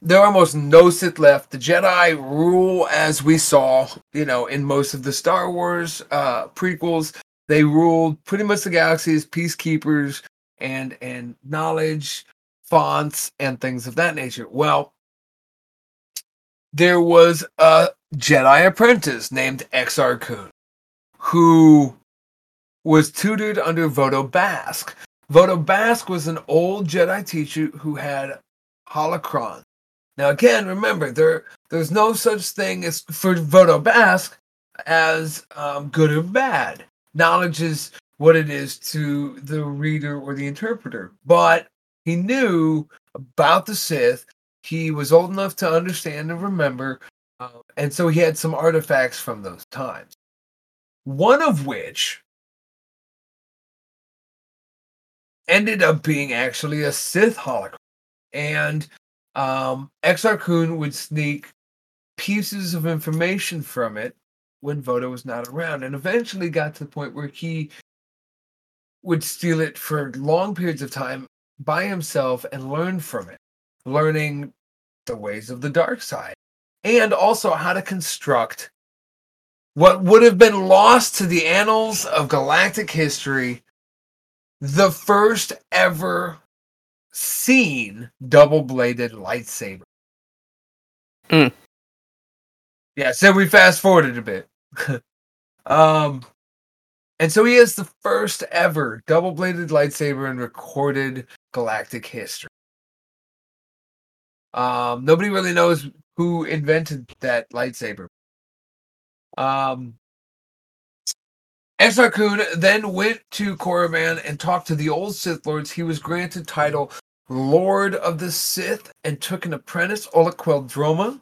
There are almost no Sith left. The Jedi rule, as we saw, you know, in most of the Star Wars uh, prequels. They ruled pretty much the galaxy as peacekeepers and and knowledge. Fonts and things of that nature. Well, there was a Jedi apprentice named Exar Kun who was tutored under Vodo Basque. Vodo Basque was an old Jedi teacher who had holocron. Now, again, remember, there there's no such thing as for Vodo Basque as um, good or bad. Knowledge is what it is to the reader or the interpreter, but he knew about the Sith. He was old enough to understand and remember, uh, and so he had some artifacts from those times. One of which ended up being actually a Sith holocron. And um, Exar Kun would sneak pieces of information from it when Vodo was not around, and eventually got to the point where he would steal it for long periods of time by himself and learn from it, learning the ways of the dark side, and also how to construct what would have been lost to the annals of galactic history, the first ever seen double-bladed lightsaber. Mm. Yeah, so we fast-forwarded a bit. um, and so he has the first ever double-bladed lightsaber in recorded galactic history. Um, nobody really knows who invented that lightsaber. Um, Exar Kun then went to Korriban and talked to the old Sith Lords. He was granted title Lord of the Sith and took an apprentice, Ola Queldroma.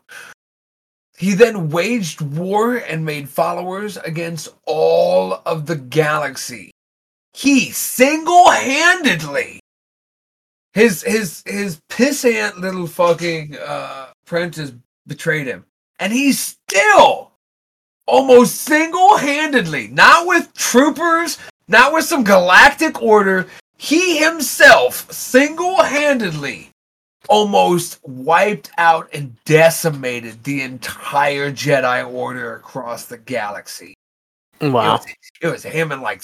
He then waged war and made followers against all of the galaxy. He single-handedly, his his his pissant little fucking uh, apprentice betrayed him, and he still. Almost single-handedly, not with troopers, not with some galactic order, he himself single-handedly almost wiped out and decimated the entire Jedi Order across the galaxy. Wow. It was, it was him and like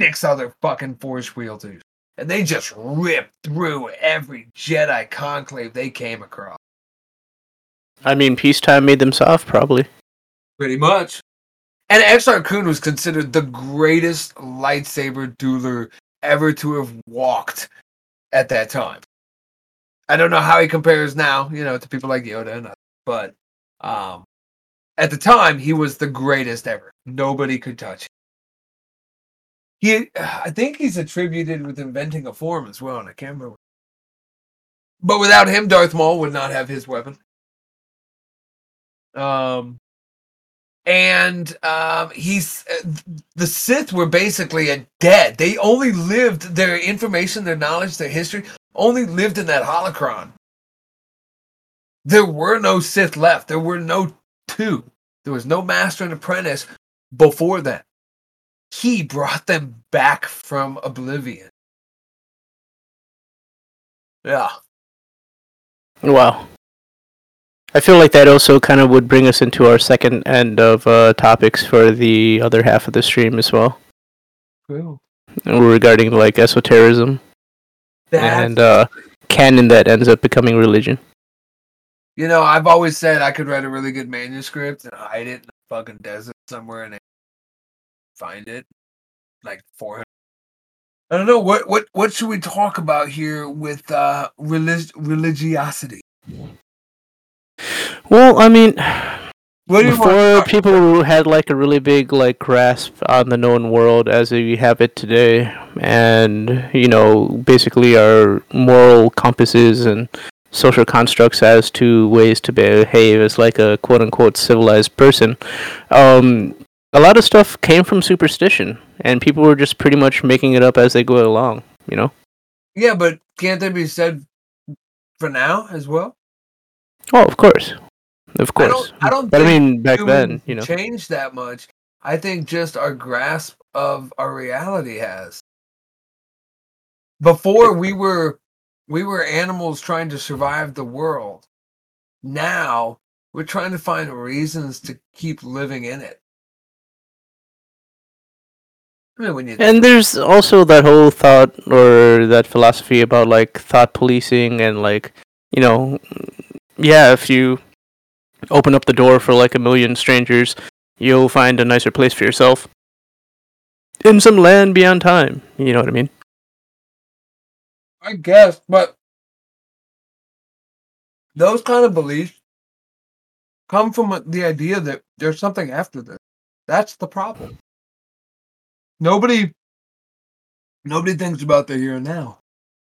six other fucking Force wielders. And they just ripped through every Jedi conclave they came across. I mean, peacetime made them soft, probably. Pretty much. And Exar Kun was considered the greatest lightsaber dueler ever to have walked at that time. I don't know how he compares now, you know, to people like Yoda and others, but um, at the time, he was the greatest ever. Nobody could touch him. He, I think he's attributed with inventing a form as well, and I can't remember. But without him, Darth Maul would not have his weapon. Um... And um, he's the Sith were basically a dead. They only lived their information, their knowledge, their history, only lived in that holocron. There were no Sith left. There were no two. There was no master and apprentice before that. He brought them back from oblivion. Yeah. Wow. I feel like that also kind of would bring us into our second end of uh, topics for the other half of the stream as well. Cool. Regarding, like, esotericism That's... and uh, canon that ends up becoming religion. You know, I've always said I could write a really good manuscript and hide it in the fucking desert somewhere and find it. Like, four hundred. I don't know, what what, what should we talk about here with uh, relig- religiosity? Well, I mean, before people who had like a really big like grasp on the known world as we have it today, and you know, basically our moral compasses and social constructs as to ways to behave as like a quote unquote civilized person. Um, a lot of stuff came from superstition, and people were just pretty much making it up as they go along. You know. Yeah, but can't that be said for now as well? Oh, of course. Of course. I don't, I don't but think I mean, back then, you know, changed that much. I think just our grasp of our reality has. Before we were we were animals trying to survive the world. Now we're trying to find reasons to keep living in it. I mean, when you and there's also that whole thought or that philosophy about like thought policing and like, you know, yeah, if you open up the door for like a million strangers, you'll find a nicer place for yourself in some land beyond time. You know what I mean? I guess, but those kind of beliefs come from the idea that there's something after this. That's the problem. Nobody, nobody thinks about the here and now.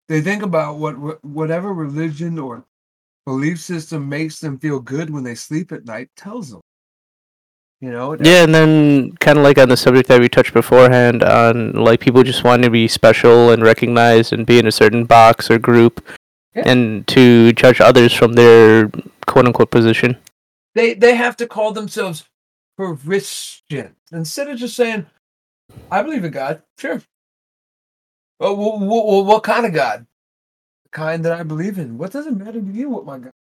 They think about what whatever religion or belief system makes them feel good when they sleep at night, tells them. You know? Yeah, and then kind of like on the subject that we touched beforehand on like people just wanting to be special and recognized and be in a certain box or group, yeah, and to judge others from their quote-unquote position. They they have to call themselves Christian. Instead of just saying, I believe in God. Sure. Well, what, what, what kind of God? The kind that I believe in. What does it matter to you what my God?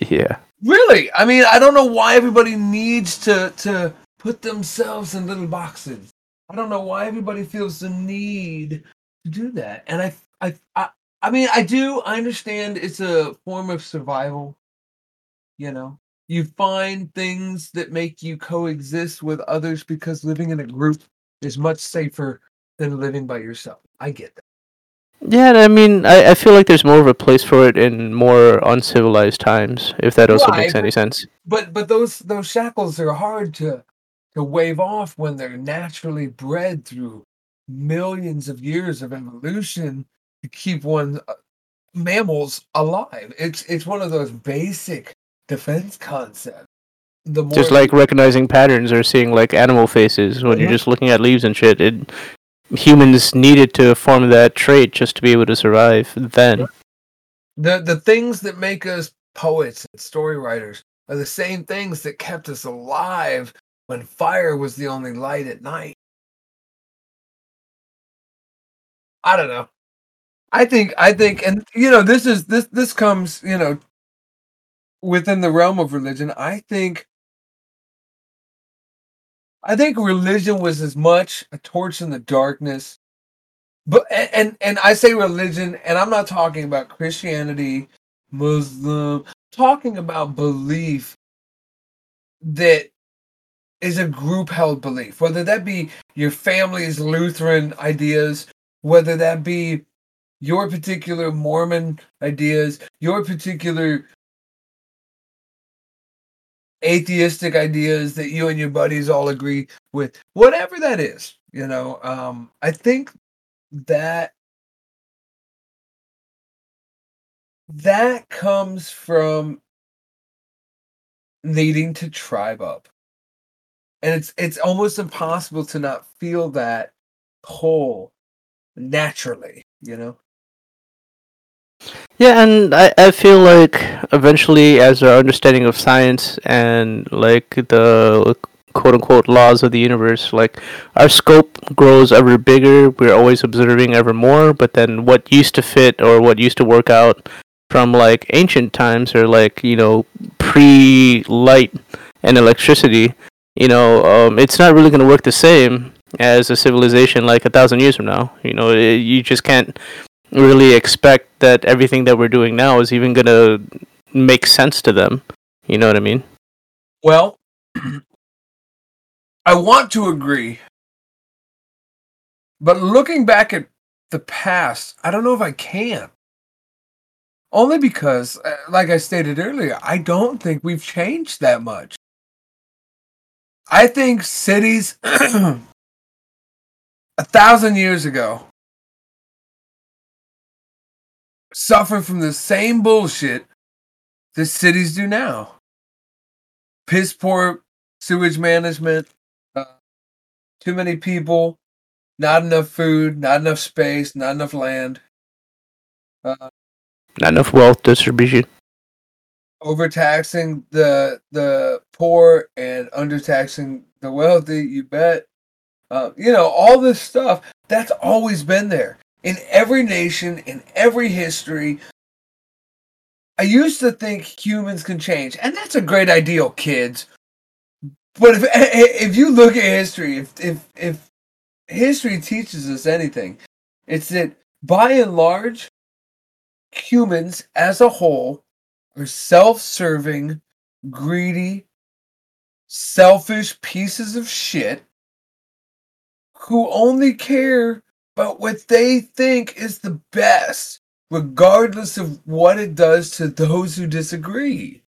Yeah. Really? I mean, I don't know why everybody needs to, to put themselves in little boxes. I don't know why everybody feels the need to do that. And I, I, I, I mean, I do, I understand it's a form of survival. You know, you find things that make you coexist with others because living in a group is much safer than living by yourself. I get that. Yeah, I mean, I, I feel like there's more of a place for it in more uncivilized times, if that also right. makes any sense. But but those those shackles are hard to to wave off when they're naturally bred through millions of years of evolution to keep one uh, mammals alive. It's it's one of those basic defense concepts. The more just like recognizing patterns or seeing like animal faces when yeah. you're just looking at leaves and shit. It, humans needed to form that trait just to be able to survive then. The the things that make us poets and story writers are the same things that kept us alive when fire was the only light at night. I don't know. I think I think and you know this is this this comes, you know, within the realm of religion. I think I think religion was as much a torch in the darkness, but and and I say religion, and I'm not talking about Christianity, Muslim, I'm talking about belief that is a group held belief, whether that be your family's Lutheran ideas, whether that be your particular Mormon ideas, your particular atheistic ideas that you and your buddies all agree with, whatever that is, you know. Um, I think that that comes from needing to tribe up, and it's it's almost impossible to not feel that pull naturally, you know. Yeah, and I, I feel like eventually as our understanding of science and like the quote-unquote laws of the universe, like our scope grows ever bigger, we're always observing ever more, but then what used to fit or what used to work out from like ancient times or like, you know, pre-light and electricity, you know, um, it's not really going to work the same as a civilization like a thousand years from now. You know, it, you just can't really expect that everything that we're doing now is even going to make sense to them. You know what I mean? Well, I want to agree. But looking back at the past, I don't know if I can. Only because, like I stated earlier, I don't think we've changed that much. I think cities a thousand years ago suffer from the same bullshit that cities do now. Piss poor sewage management, uh, too many people, not enough food, not enough space, not enough land, uh, not enough wealth distribution, overtaxing the the poor and undertaxing the wealthy. You bet. Uh, you know, all this stuff that's always been there. In every nation, in every history. I used to think humans can change, and that's a great ideal, kids. But if if you look at history, if if if history teaches us anything, it's that by and large, humans as a whole are self-serving, greedy, selfish pieces of shit who only care but what they think is the best, regardless of what it does to those who disagree.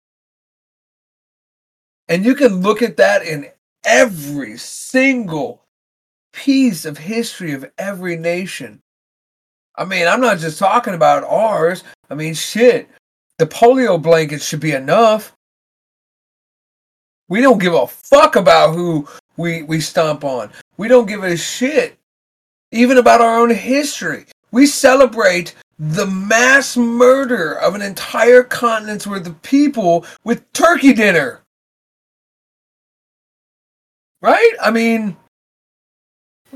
And you can look at that in every single piece of history of every nation. I mean, I'm not just talking about ours. I mean, shit, the polio blanket should be enough. We don't give a fuck about who we, we stomp on. We don't give a shit even about our own history. We celebrate the mass murder of an entire continent's worth of people with turkey dinner. Right? I mean...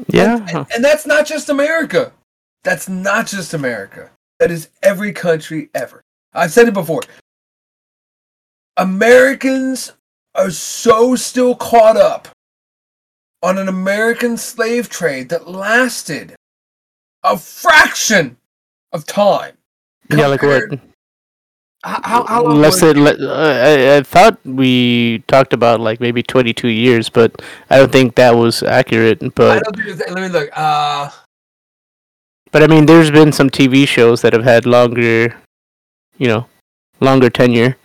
Yeah. And, and that's not just America. That's not just America. That is every country ever. I've said it before. Americans are so still caught up on an American slave trade that lasted a fraction of time. Yeah, like what? How, how, how long Less than, it? I, I thought we talked about like maybe twenty-two years, but I don't think that was accurate. But I don't think it's, let me look. Uh, but I mean, there's been some T V shows that have had longer, you know, longer tenure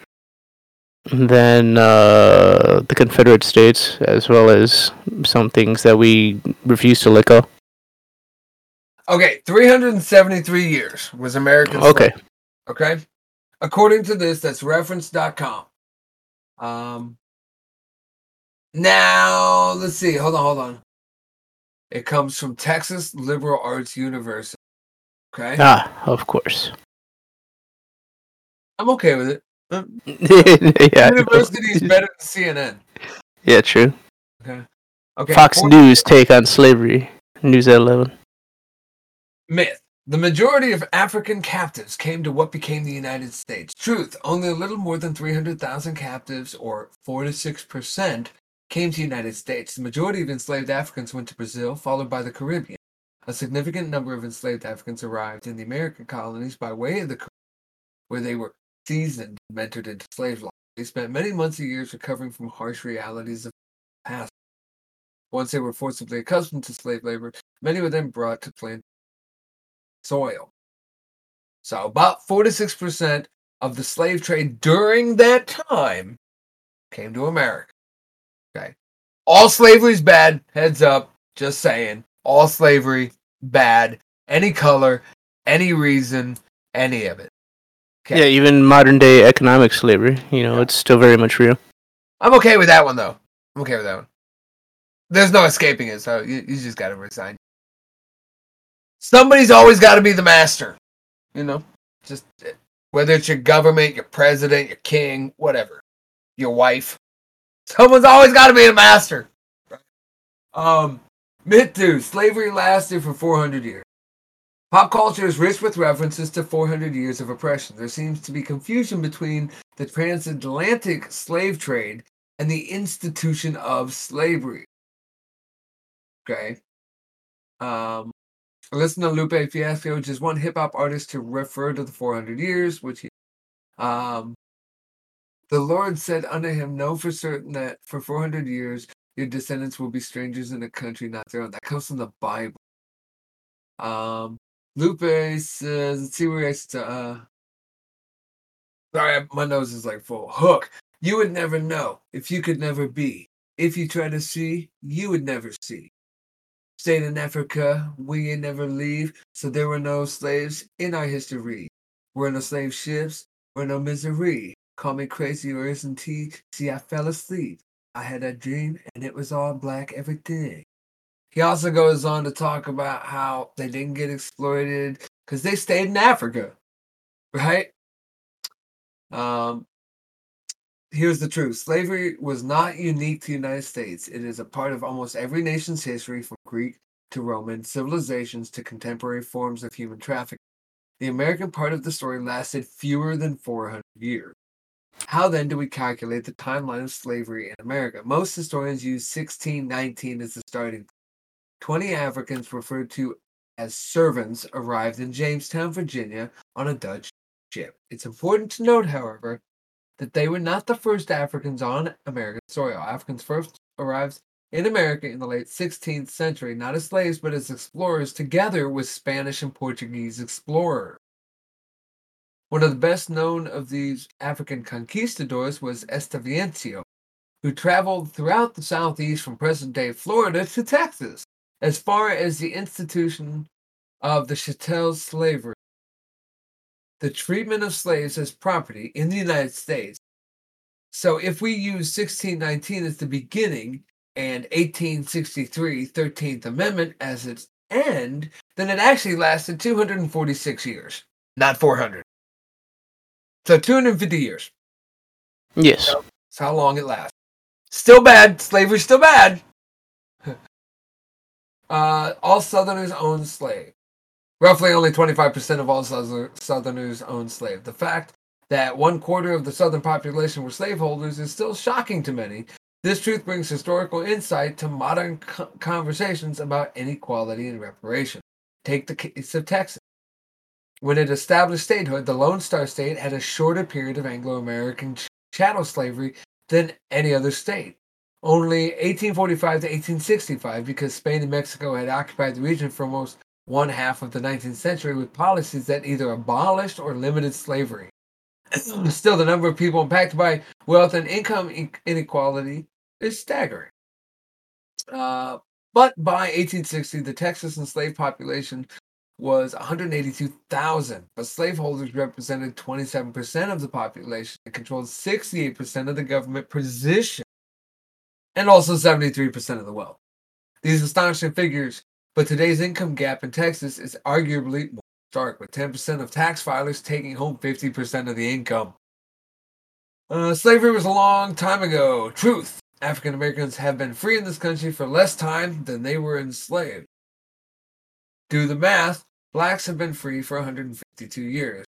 than uh, the Confederate States, as well as some things that we refuse to let go. Okay, three hundred seventy-three years was American slavery. Okay. Okay? According to this, that's reference dot com. Um, now, let's see. Hold on, hold on. It comes from Texas Liberal Arts University. Okay? Ah, of course. I'm okay with it. yeah, University is better than C N N. Yeah, true. Okay. Okay. Fox forty- News take on slavery. News at eleven. Myth. The majority of African captives came to what became the United States. Truth. Only a little more than three hundred thousand captives, or four to six percent, came to the United States. The majority of enslaved Africans went to Brazil, followed by the Caribbean. A significant number of enslaved Africans arrived in the American colonies by way of the Caribbean, where they were seasoned and mentored into slave life. They spent many months and years recovering from harsh realities of the past. Once they were forcibly accustomed to slave labor, many were then brought to plantation soil. So about forty-six percent of the slave trade during that time came to America. Okay. All slavery's bad. Heads up. Just saying. All slavery, bad. Any color, any reason, any of it. Okay. Yeah, even modern day economic slavery, you know, yeah. It's still very much real. I'm okay with that one, though. I'm okay with that one. There's no escaping it, so you, you just got to resign. Somebody's always got to be the master, you know, just whether it's your government, your president, your king, whatever, your wife. Someone's always got to be the master. Um, myth two, slavery lasted for four hundred years. Pop culture is rich with references to four hundred years of oppression. There seems to be confusion between the transatlantic slave trade and the institution of slavery. Okay. Um, listen to Lupe Fiasco, just one hip-hop artist to refer to the four hundred years, which he... Um, the Lord said unto him, know for certain that for four hundred years your descendants will be strangers in a country not their own. That comes from the Bible. Um... Lupe says, let's see where I start. Uh, sorry, my nose is like full. Hook. You would never know if you could never be. If you try to see, you would never see. Stayed in Africa, we ain't never leave, so there were no slaves in our history. We're no slave ships, we're no misery. Call me crazy or isn't he? See, I fell asleep. I had a dream, and it was all black, everything. He also goes on to talk about how they didn't get exploited because they stayed in Africa, right? Um, here's the truth. Slavery was not unique to the United States. It is a part of almost every nation's history, from Greek to Roman civilizations to contemporary forms of human trafficking. The American part of the story lasted fewer than four hundred years. How then do we calculate the timeline of slavery in America? Most historians use sixteen nineteen as the starting point. twenty Africans referred to as servants arrived in Jamestown, Virginia, on a Dutch ship. It's important to note, however, that they were not the first Africans on American soil. Africans first arrived in America in the late sixteenth century, not as slaves, but as explorers, together with Spanish and Portuguese explorers. One of the best known of these African conquistadors was Estavicio, who traveled throughout the Southeast from present-day Florida to Texas, as far as the institution of the chattel slavery. The treatment of slaves as property in the United States. So if we use sixteen nineteen as the beginning and eighteen sixty-three, thirteenth Amendment as its end, then it actually lasted two hundred forty-six years, not four hundred. So two hundred fifty years. Yes. So that's how long it lasts. Still bad. Slavery's still bad. Uh, all Southerners own slaves. Roughly only twenty-five percent of all Southerners own slaves. The fact that one quarter of the Southern population were slaveholders is still shocking to many. This truth brings historical insight to modern co- conversations about inequality and reparation. Take the case of Texas. When it established statehood, the Lone Star State had a shorter period of Anglo-American ch- chattel slavery than any other state. Only eighteen forty-five to eighteen sixty-five, because Spain and Mexico had occupied the region for almost one half of the nineteenth century with policies that either abolished or limited slavery. Still, the number of people impacted by wealth and income inequality is staggering. Uh, but by eighteen sixty, the Texas enslaved population was one hundred eighty-two thousand, but slaveholders represented twenty-seven percent of the population and controlled sixty-eight percent of the government position and also seventy-three percent of the wealth. These astonishing figures, but today's income gap in Texas is arguably more stark, with ten percent of tax filers taking home fifty percent of the income. Uh, slavery was a long time ago. Truth. African Americans have been free in this country for less time than they were enslaved. Do the math, blacks have been free for one hundred fifty-two years,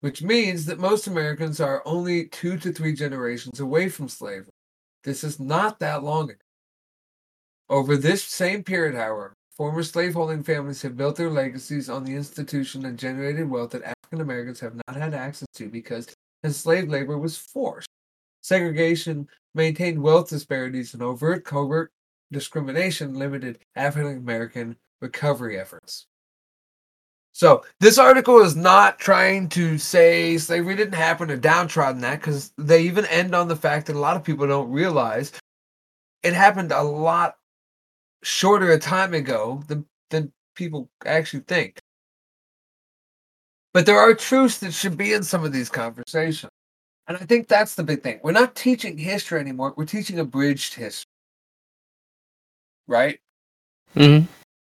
which means that most Americans are only two to three generations away from slavery. This is not that long ago. Over this same period, however, former slaveholding families have built their legacies on the institution and generated wealth that African Americans have not had access to because enslaved labor was forced. Segregation maintained wealth disparities, and overt, covert discrimination limited African American recovery efforts. So this article is not trying to say slavery didn't happen or downtrodden that, because they even end on the fact that a lot of people don't realize it happened a lot shorter a time ago than, than people actually think. But there are truths that should be in some of these conversations. And I think that's the big thing. We're not teaching history anymore. We're teaching abridged history. Right? Mm-hmm.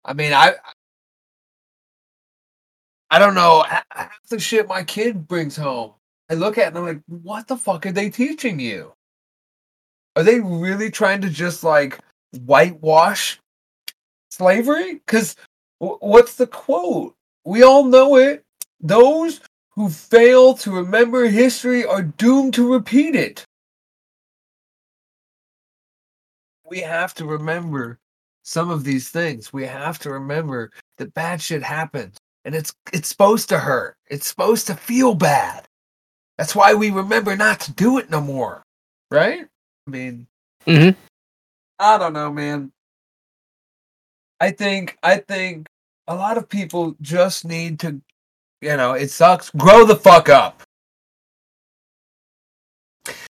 I mean, I I don't know half the shit my kid brings home. I look at it and I'm like, what the fuck are they teaching you? Are they really trying to just like whitewash slavery? Because w- what's the quote? We all know it. Those who fail to remember history are doomed to repeat it. We have to remember some of these things. We have to remember that bad shit happens, and it's it's supposed to hurt. It's supposed to feel bad. That's why we remember not to do it no more, right? I mean, mm-hmm. I don't know, man. I think I think a lot of people just need to, you know, it sucks. Grow the fuck up.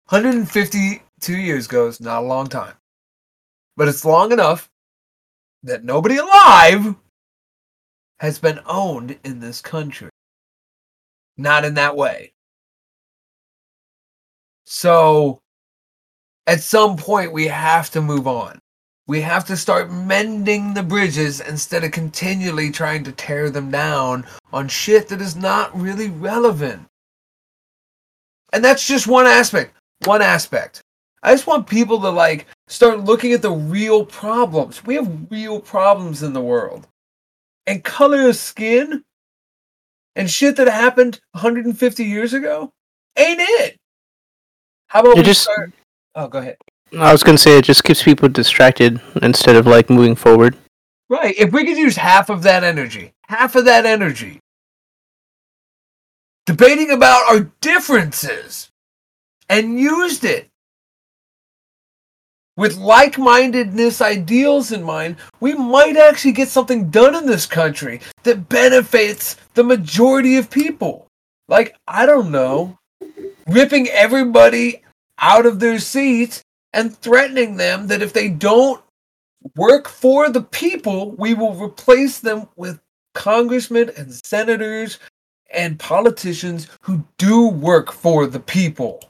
one hundred fifty-two years ago is not a long time, but it's long enough that nobody alive has been owned in this country. Not in that way. So, at some point, we have to move on. We have to start mending the bridges instead of continually trying to tear them down on shit that is not really relevant. And that's just one aspect. One aspect. I just want people to, like, start looking at the real problems. We have real problems in the world. And color of skin and shit that happened one hundred fifty years ago ain't it. How about it we just, start... Oh, go ahead. I was going to say, it just keeps people distracted instead of, like, moving forward. Right. If we could use half of that energy, half of that energy, debating about our differences and used it with like-mindedness ideals in mind, we might actually get something done in this country that benefits the majority of people. Like, I don't know, ripping everybody out of their seats and threatening them that if they don't work for the people, we will replace them with congressmen and senators and politicians who do work for the people.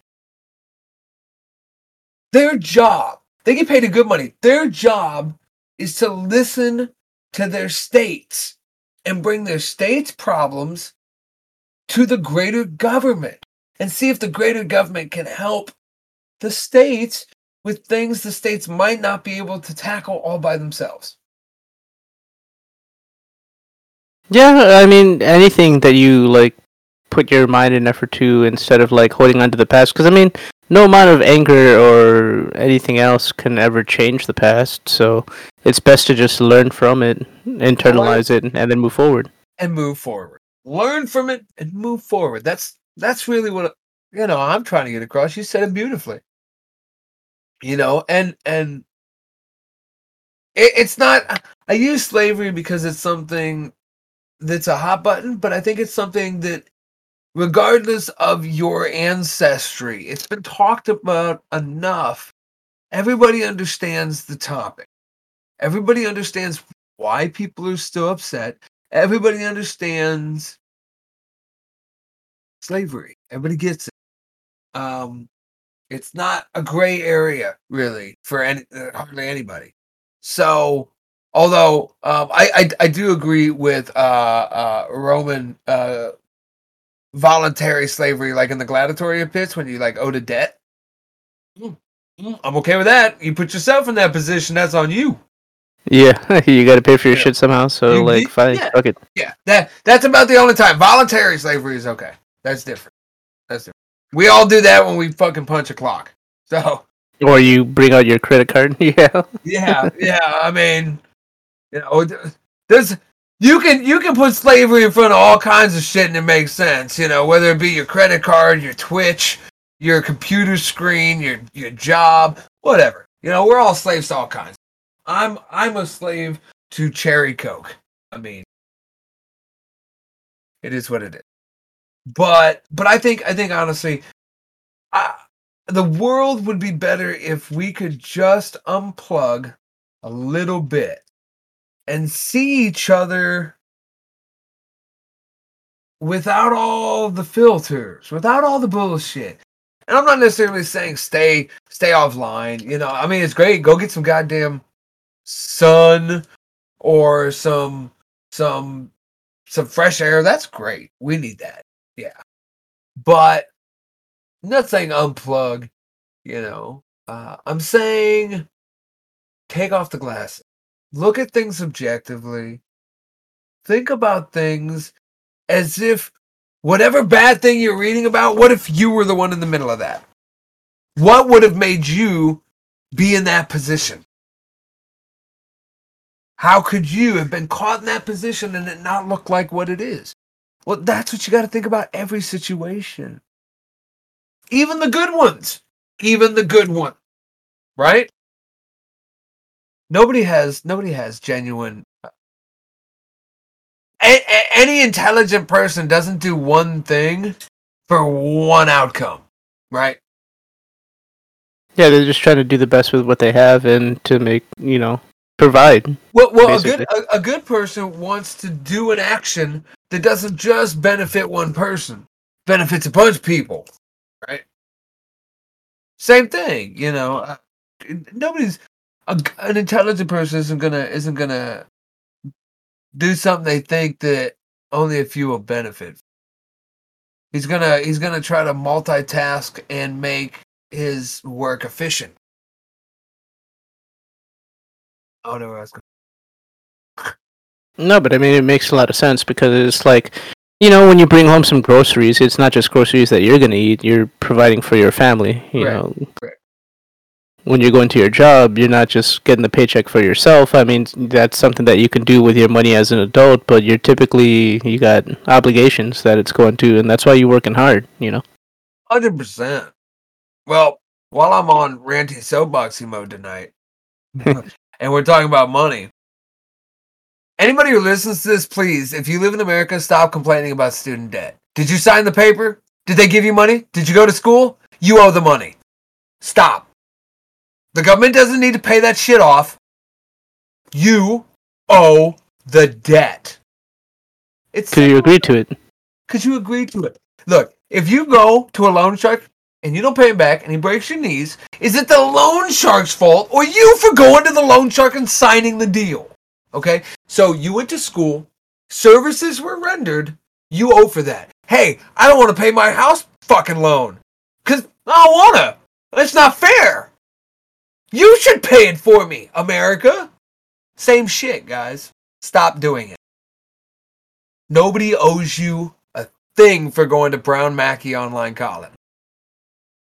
Their job. They get paid a good money. Their job is to listen to their states and bring their state's problems to the greater government and see if the greater government can help the states with things the states might not be able to tackle all by themselves. Yeah, I mean, anything that you, like, put your mind and effort to instead of, like, holding on to the past. Because, I mean, no amount of anger or anything else can ever change the past. So it's best to just learn from it, internalize it, and then move forward. And move forward. Learn from it and move forward. That's that's really what, you know, I'm trying to get across. You said it beautifully. You know, and... and it, it's not... I use slavery because it's something... that's a hot button, but I think it's something that, regardless of your ancestry, it's been talked about enough. Everybody understands the topic. Everybody understands why people are still upset. Everybody understands slavery. Everybody gets it. Um, it's not a gray area, really, for any, hardly anybody. So... Although um, I, I I do agree with uh, uh, Roman uh, voluntary slavery, like in the gladiatorial pits, when you like owed a debt. I'm okay with that. You put yourself in that position; that's on you. Yeah, you got to pay for your yeah. shit somehow. So you, like, fine, yeah. fuck it. Yeah, that that's about the only time voluntary slavery is okay. That's different. That's different. We all do that when we fucking punch a clock. So. Or you bring out your credit card. Yeah. Yeah. Yeah. I mean. You know, there's you can you can put slavery in front of all kinds of shit and it makes sense. You know, whether it be your credit card, your Twitch, your computer screen, your your job, whatever. You know, we're all slaves to all kinds. I'm I'm a slave to Cherry Coke. I mean, it is what it is. But but I think I think honestly, I, the world would be better if we could just unplug a little bit. And see each other without all the filters, without all the bullshit. And I'm not necessarily saying stay stay offline. You know, I mean, it's great. Go get some goddamn sun or some some some fresh air. That's great. We need that. Yeah. But I'm not saying unplug, you know. Uh, I'm saying take off the glasses. Look at things objectively. Think about things as if whatever bad thing you're reading about, what if you were the one in the middle of that? What would have made you be in that position? How could you have been caught in that position and it not look like what it is? Well, that's what you got to think about every situation. Even the good ones. Even the good one. Right? Nobody has nobody has genuine. A- a- any intelligent person doesn't do one thing for one outcome, right? Yeah, they're just trying to do the best with what they have and to make, you know, provide. Well, well, a good a, a good person wants to do an action that doesn't just benefit one person, benefits a bunch of people, right? Same thing, you know. Nobody's. A, an intelligent person isn't gonna isn't gonna do something they think that only a few will benefit. He's gonna he's gonna try to multitask and make his work efficient. Oh no, I was gonna... No, but I mean it makes a lot of sense because it's like, you know, when you bring home some groceries, it's not just groceries that you're gonna eat. You're providing for your family. You right. know. Right. When you're going to your job, you're not just getting the paycheck for yourself. I mean, that's something that you can do with your money as an adult, but you're typically, you got obligations that it's going to, and that's why you're working hard, you know? one hundred percent. Well, while I'm on ranty soapboxy mode tonight, and we're talking about money, anybody who listens to this, please, if you live in America, stop complaining about student debt. Did you sign the paper? Did they give you money? Did you go to school? You owe the money. Stop. The government doesn't need to pay that shit off. You owe the debt. It's Could you agree to it? Could you agree to it? Look, if you go to a loan shark and you don't pay him back and he breaks your knees, is it the loan shark's fault or you for going to the loan shark and signing the deal? Okay? So you went to school, services were rendered, you owe for that. Hey, I don't want to pay my house fucking loan. Because I don't want to. That's not fair. You should pay it for me, America. Same shit, guys. Stop doing it. Nobody owes you a thing for going to Brown Mackey Online College.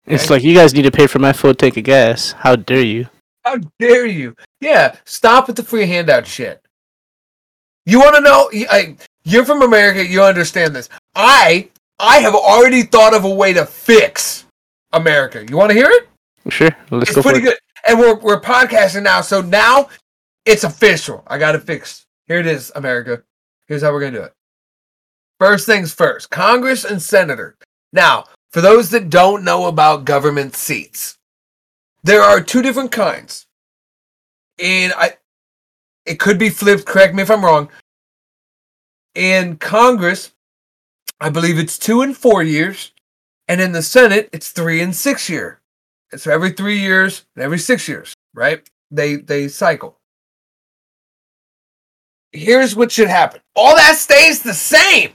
Okay? It's like, you guys need to pay for my full tank of gas. How dare you? How dare you? Yeah, stop with the free handout shit. You want to know? I, you're from America. You understand this. I I have already thought of a way to fix America. You want to hear it? Sure. Let's it's go pretty for good. It. And we're we're podcasting now, so now it's official. I got it fixed. Here it is, America. Here's how we're gonna do it. First things first. Congress and senator. Now, for those that don't know about government seats, there are two different kinds, and I. It could be flipped, correct me if I'm wrong. In Congress, I believe it's two and four years. And in the Senate, it's three and six year. And so every three years and every six years, right? They they cycle. Here's what should happen. All that stays the same.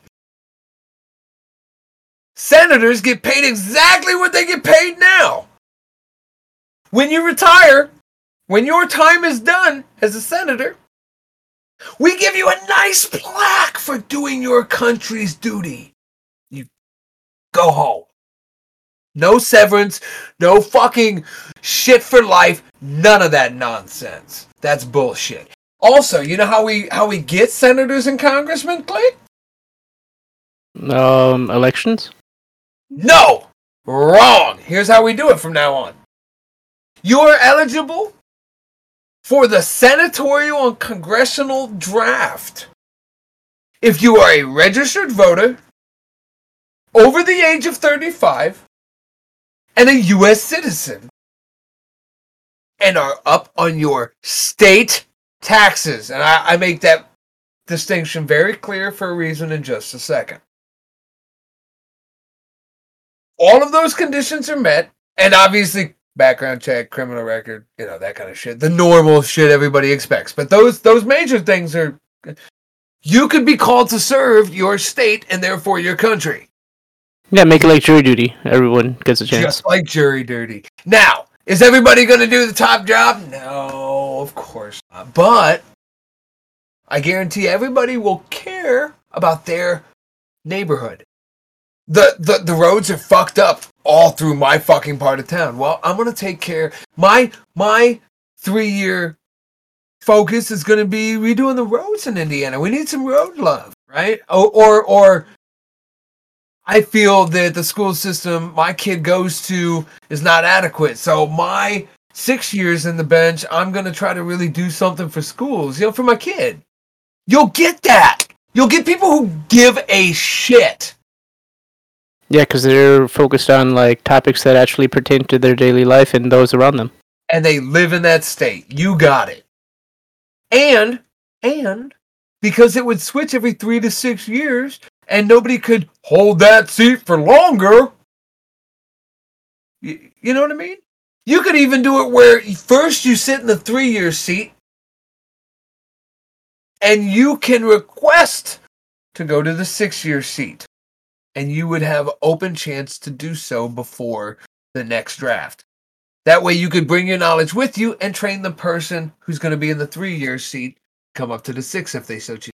Senators get paid exactly what they get paid now. When you retire, when your time is done as a senator, we give you a nice plaque for doing your country's duty. You go home. No severance, no fucking shit for life, none of that nonsense. That's bullshit. Also, you know how we how we get senators and congressmen, Clay? Um, elections? No! Wrong! Here's how we do it from now on. You're eligible for the senatorial and congressional draft, if you are a registered voter, over the age of thirty-five, and a U S citizen, and are up on your state taxes. And I, I make that distinction very clear for a reason in just a second. All of those conditions are met, and obviously background check, criminal record, you know, that kind of shit. The normal shit everybody expects. But those those major things are... You could be called to serve your state and therefore your country. Yeah, make it like jury duty. Everyone gets a chance. Just like jury duty. Now, is everybody going to do the top job? No, of course not. But I guarantee everybody will care about their neighborhood. The, the the roads are fucked up all through my fucking part of town. Well, I'm going to take care. My my three-year focus is going to be redoing the roads in Indiana. We need some road love, right? Or, or or I feel that the school system my kid goes to is not adequate. So my six years in the bench, I'm going to try to really do something for schools, you know, for my kid. You'll get that. You'll get people who give a shit. Yeah, because they're focused on like topics that actually pertain to their daily life and those around them. And they live in that state. You got it. And, and, because it would switch every three to six years and nobody could hold that seat for longer. You, you know what I mean? You could even do it where first you sit in the three-year seat and you can request to go to the six-year seat. And you would have open chance to do so before the next draft. That way you could bring your knowledge with you and train the person who's going to be in the three-year seat come up to the six if they so choose.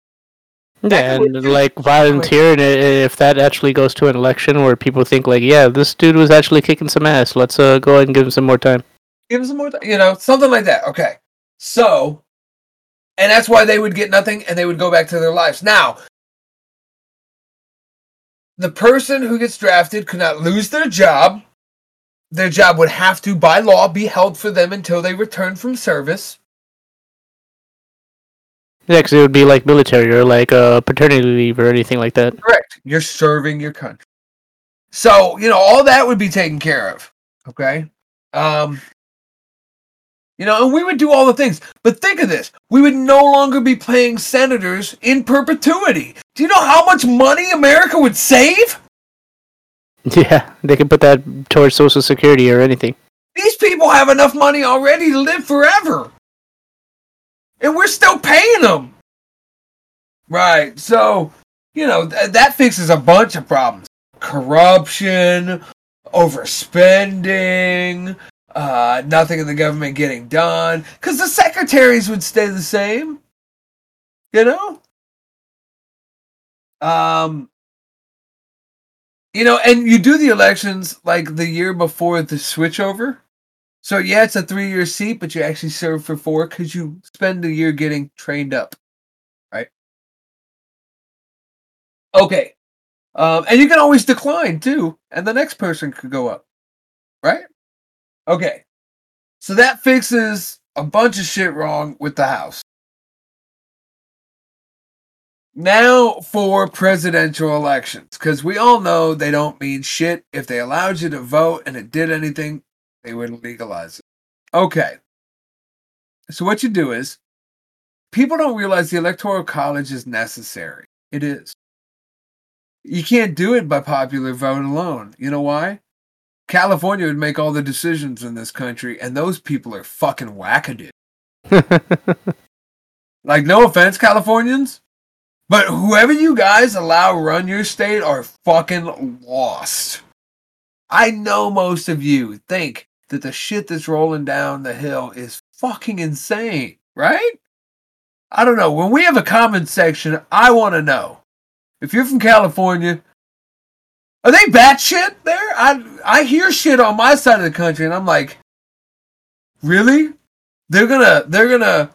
Yeah, and like volunteering, if that actually goes to an election where people think like, yeah, this dude was actually kicking some ass. Let's uh, go ahead and give him some more time. Give him some more time. You know, something like that. Okay. So, and that's why they would get nothing and they would go back to their lives. Now, the person who gets drafted could not lose their job. Their job would have to, by law, be held for them until they return from service. Yeah, because it would be like military or like uh, paternity leave or anything like that. Correct. You're serving your country. So, you know, all that would be taken care of. Okay? Um, you know, and we would do all the things. But think of this. We would no longer be paying senators in perpetuity. Do you know how much money America would save? Yeah, they could put that towards Social Security or anything. These people have enough money already to live forever. And we're still paying them. Right, so, you know, th- that fixes a bunch of problems. Corruption, overspending, uh, nothing in the government getting done. Because the secretaries would stay the same. You know? Um, you know, and you do the elections like the year before the switchover. So yeah, it's a three-year seat, but you actually serve for four because you spend a year getting trained up, right? Okay, um, and you can always decline too, and the next person could go up, right? Okay, so that fixes a bunch of shit wrong with the House. Now for presidential elections, because we all know they don't mean shit. If they allowed you to vote and it did anything, they would legalize it. Okay. So what you do is, people don't realize the Electoral College is necessary. It is. You can't do it by popular vote alone. You know why? California would make all the decisions in this country, and those people are fucking wackadoo. Like, no offense, Californians, but whoever you guys allow run your state are fucking lost. I know most of you think that the shit that's rolling down the hill is fucking insane, right? I don't know. When we have a comment section, I want to know. If you're from California, are they batshit there? I I hear shit on my side of the country, and I'm like, really? They're gonna they're gonna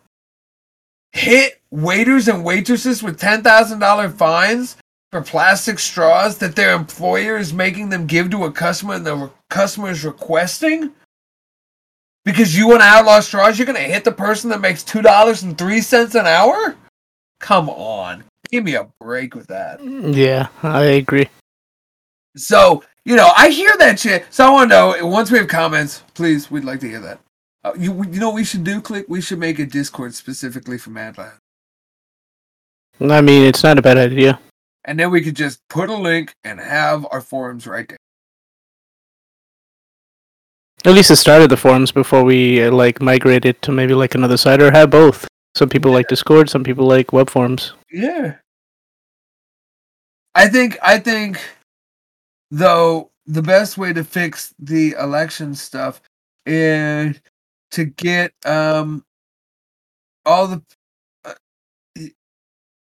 hit waiters and waitresses with ten thousand dollars fines for plastic straws that their employer is making them give to a customer and the re- customer is requesting? Because you want to outlaw straws, you're going to hit the person that makes two dollars and three cents an hour? Come on. Give me a break with that. Yeah, I agree. So, you know, I hear that shit. So I want to know, once we have comments, please, we'd like to hear that. Uh, you, you know what we should do, Click? We should make a Discord specifically for Madland. I mean, it's not a bad idea. And then we could just put a link and have our forums right there. At least it started the forums before we uh, like migrated to maybe like another site, or have both. Some people yeah. like Discord, some people like web forums. Yeah. I think I think though the best way to fix the election stuff is to get um all the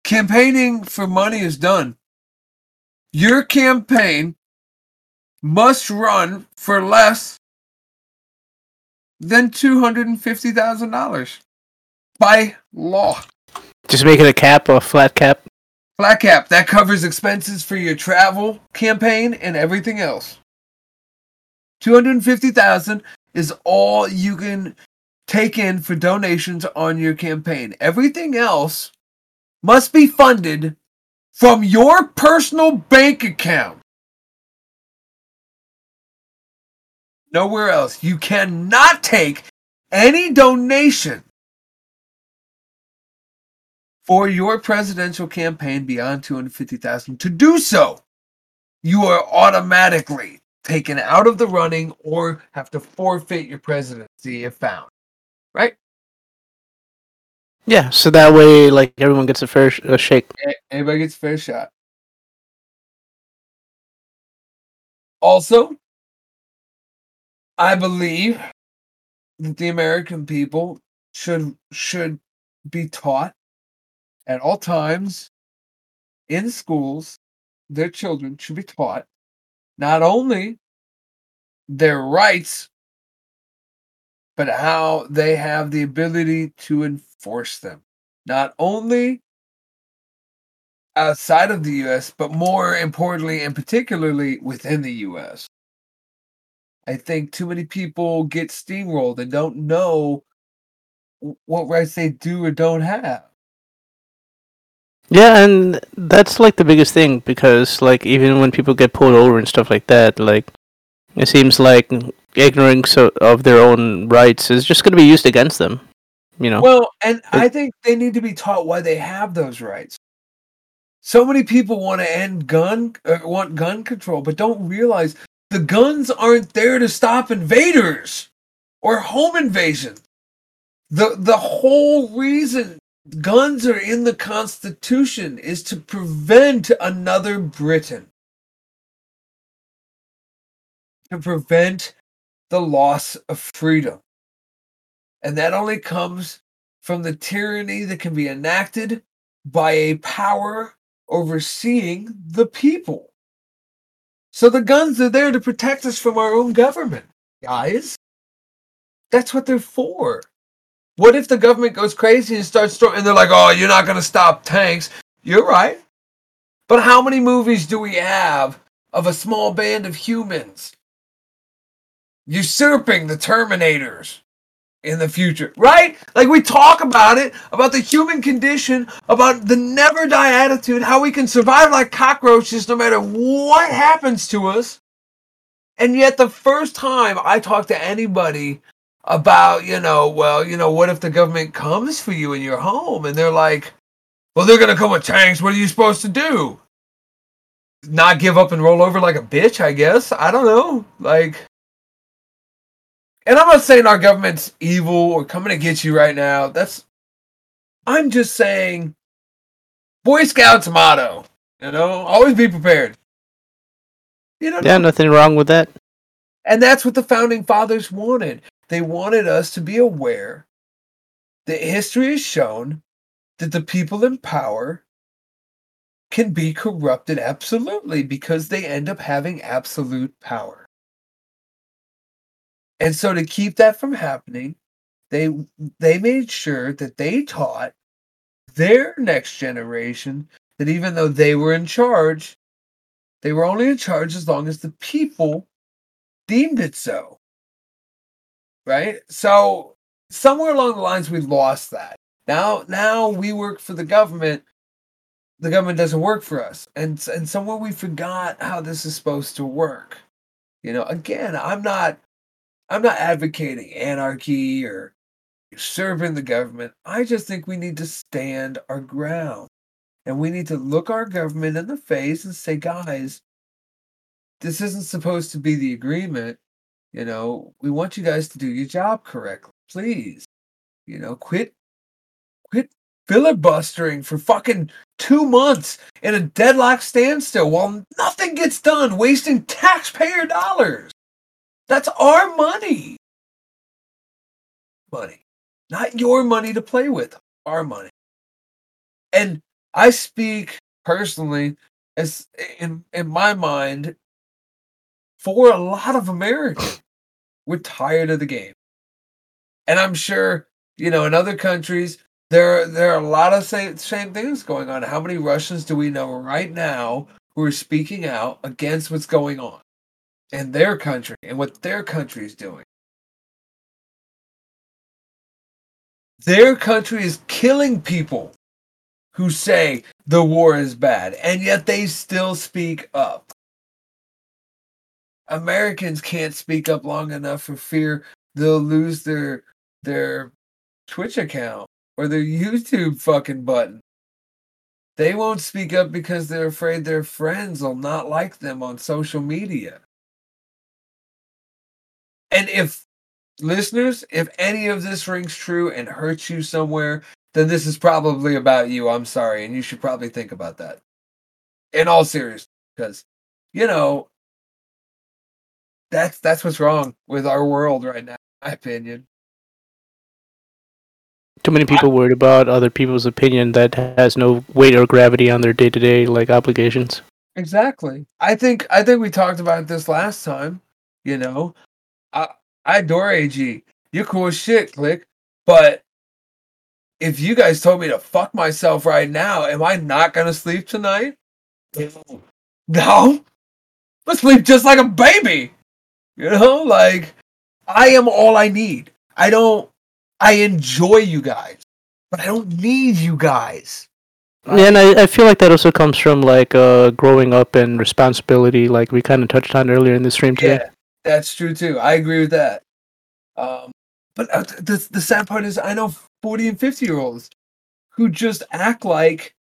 campaigning for money is done. Your campaign must run for less than two hundred fifty thousand dollars by law. Just make it a cap or a flat cap. Flat cap. That covers expenses for your travel campaign and everything else. two hundred fifty thousand dollars is all you can take in for donations on your campaign. Everything else must be funded from your personal bank account. Nowhere else. You cannot take any donation for your presidential campaign beyond two hundred fifty thousand dollars. To do so, you are automatically taken out of the running or have to forfeit your presidency if found. Right? Yeah, so that way, like, everyone gets a fair sh- a shake. Everybody gets a fair shot. Also, I believe that the American people should should be taught at all times in schools. Their children should be taught not only their rights, but how they have the ability to enforce them, not only outside of the U S, but more importantly and particularly within the U S. I think too many people get steamrolled and don't know what rights they do or don't have. Yeah, and that's like the biggest thing, because like even when people get pulled over and stuff like that, like it seems like ignorance of their own rights is just going to be used against them, you know. Well, and I think they need to be taught why they have those rights. So many people want to end gun, or want gun control, but don't realize the guns aren't there to stop invaders or home invasion. The the whole reason guns are in the Constitution is to prevent another Britain, to prevent the loss of freedom. And that only comes from the tyranny that can be enacted by a power overseeing the people. So the guns are there to protect us from our own government, guys. That's what they're for. What if the government goes crazy and starts storming? And they're like, oh, you're not going to stop tanks. You're right. But how many movies do we have of a small band of humans usurping the Terminators in the future, right? Like, we talk about it, about the human condition, about the never-die attitude, how we can survive like cockroaches no matter what happens to us. And yet the first time I talk to anybody about, you know, well, you know, what if the government comes for you in your home? And they're like, well, they're going to come with tanks. What are you supposed to do? Not give up and roll over like a bitch, I guess. I don't know. Like, and I'm not saying our government's evil or coming to get you right now. That's, I'm just saying, Boy Scouts motto, you know, always be prepared. You know, yeah, nothing wrong with that. And that's what the founding fathers wanted. They wanted us to be aware that history has shown that the people in power can be corrupted absolutely because they end up having absolute power. And so to keep that from happening, they they made sure that they taught their next generation that even though they were in charge, they were only in charge as long as the people deemed it so. Right? So somewhere along the lines, we lost that. Now, now we work for the government. The government doesn't work for us. And, and somewhere we forgot how this is supposed to work. You know, again, I'm not... I'm not advocating anarchy or serving the government. I just think we need to stand our ground. And we need to look our government in the face and say, guys, this isn't supposed to be the agreement. You know, we want you guys to do your job correctly. Please, you know, quit, quit filibustering for fucking two months in a deadlock standstill while nothing gets done, wasting taxpayer dollars. That's our money. Money. Not your money to play with. Our money. And I speak personally, as in, in my mind, for a lot of Americans. We're tired of the game. And I'm sure, you know, in other countries, there, there are a lot of same, same things going on. How many Russians do we know right now who are speaking out against what's going on in their country and what their country is doing? Their country is killing people who say the war is bad, and yet they still speak up. Americans can't speak up long enough for fear they'll lose their their Twitch account or their YouTube fucking button. They won't speak up because they're afraid their friends will not like them on social media. And if, listeners, if any of this rings true and hurts you somewhere, then this is probably about you. I'm sorry. And you should probably think about that. In all seriousness. Because, you know, that's that's what's wrong with our world right now, in my opinion. Too many people worried about other people's opinion that has no weight or gravity on their day-to-day, like, obligations. Exactly. I think I think we talked about this last time, you know. I, I adore A G. You're cool as shit, Click. But if you guys told me to fuck myself right now, am I not going to sleep tonight? No. No? Let's sleep just like a baby. You know, like, I am all I need. I don't, I enjoy you guys, but I don't need you guys. And I, I feel like that also comes from, like, uh, growing up and responsibility, like we kind of touched on earlier in the stream today. Yeah. That's true, too. I agree with that. Um, but uh, the, the sad part is I know forty and fifty-year-olds who just act like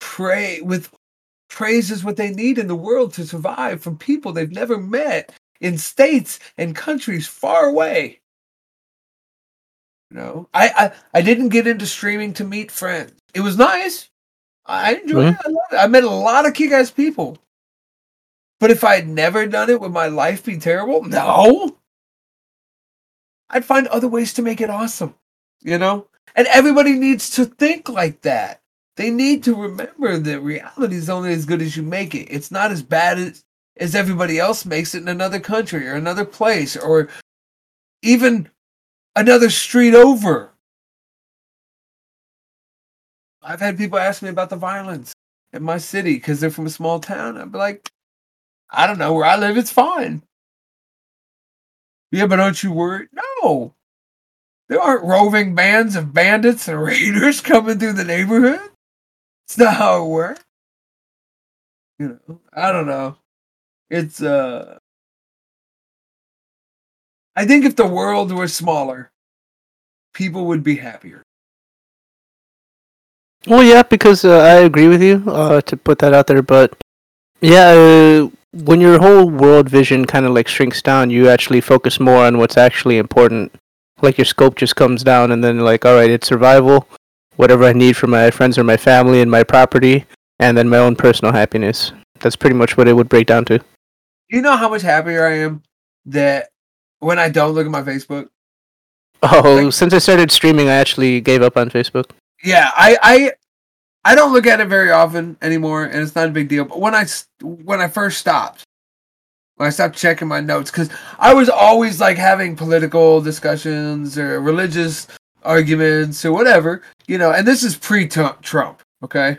pray with praise is what they need in the world to survive from people they've never met in states and countries far away. You know, I, I, I didn't get into streaming to meet friends. It was nice. I enjoyed mm-hmm. it. I loved it. I met a lot of kick-ass people. But if I had never done it, would my life be terrible? No. I'd find other ways to make it awesome, you know? And everybody needs to think like that. They need to remember that reality is only as good as you make it. It's not as bad as, as everybody else makes it in another country or another place or even another street over. I've had people ask me about the violence in my city because they're from a small town. I'd be like, I don't know, where I live, it's fine. Yeah, but aren't you worried? No. There aren't roving bands of bandits and raiders coming through the neighborhood. It's not how it works. You know, I don't know. It's, uh... I think if the world were smaller, people would be happier. Well, yeah, because uh, I agree with you uh, to put that out there, but yeah, uh, when your whole world vision kind of like shrinks down, you actually focus more on what's actually important. Like your scope just comes down and then like, all right, it's survival, whatever I need for my friends or my family and my property, and then my own personal happiness. That's pretty much what it would break down to. You know how much happier I am that when I don't look at my Facebook? Oh, like, since I started streaming, I actually gave up on Facebook. Yeah, I, I I don't look at it very often anymore, and it's not a big deal. But when I, when I first stopped, when I stopped checking my notes, because I was always like having political discussions or religious arguments or whatever, you know, and this is pre-Trump, okay?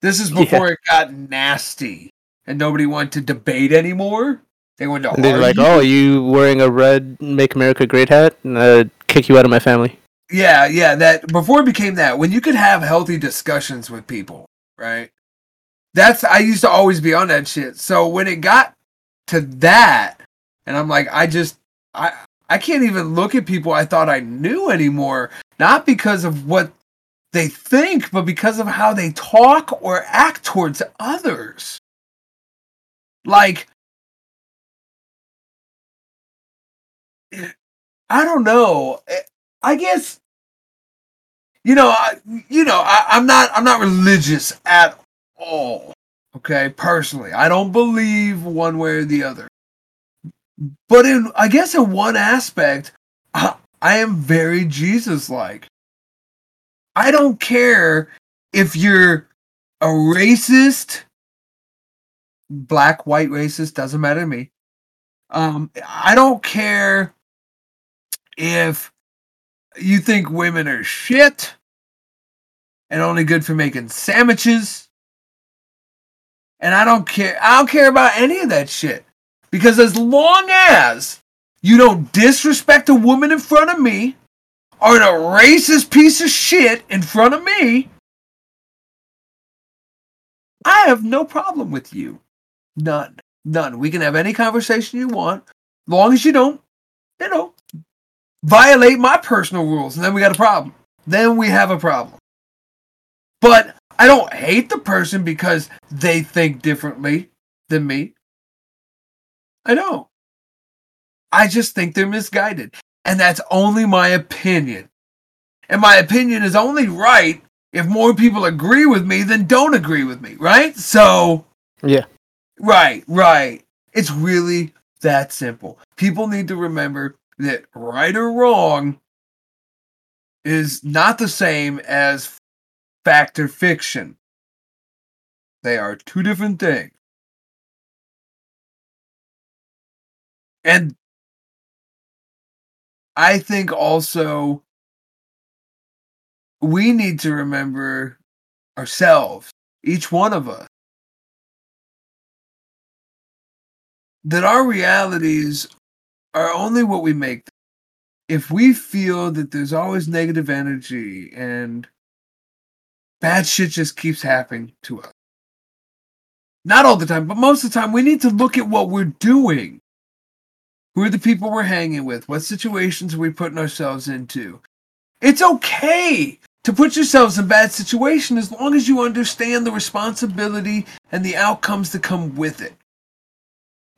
This is before yeah. It got nasty and nobody wanted to debate anymore. They wanted to They're like, oh, are you wearing a red Make America Great hat? And I'd kick you out of my family. Yeah, yeah, that before it became that, when you could have healthy discussions with people, right? That's, I used to always be on that shit. So when it got to that, and I'm like, I just, I I can't even look at people I thought I knew anymore, not because of what they think, but because of how they talk or act towards others. Like, I don't know. I guess, you know, I, you know, I, I'm not, I'm not religious at all. Okay, personally, I don't believe one way or the other. But in, I guess, in one aspect, I, I am very Jesus-like. I don't care if you're a racist, black, white, racist, doesn't matter to me. Um, I don't care if you think women are shit and only good for making sandwiches. And I don't care. I don't care about any of that shit. Because as long as you don't disrespect a woman in front of me or a racist piece of shit in front of me, I have no problem with you. None. None. We can have any conversation you want. As long as you don't, you know, violate my personal rules, and then we got a problem. Then we have a problem. But I don't hate the person because they think differently than me. I don't. I just think they're misguided. And that's only my opinion. And my opinion is only right if more people agree with me than don't agree with me, right? So, yeah. Right, right. It's really that simple. People need to remember that right or wrong is not the same as fact or fiction. They are two different things. And I think also we need to remember ourselves, each one of us, that our realities are only what we make them. If we feel that there's always negative energy and bad shit just keeps happening to us. Not all the time, but most of the time, we need to look at what we're doing. Who are the people we're hanging with? What situations are we putting ourselves into? It's okay to put yourselves in bad situations as long as you understand the responsibility and the outcomes that come with it.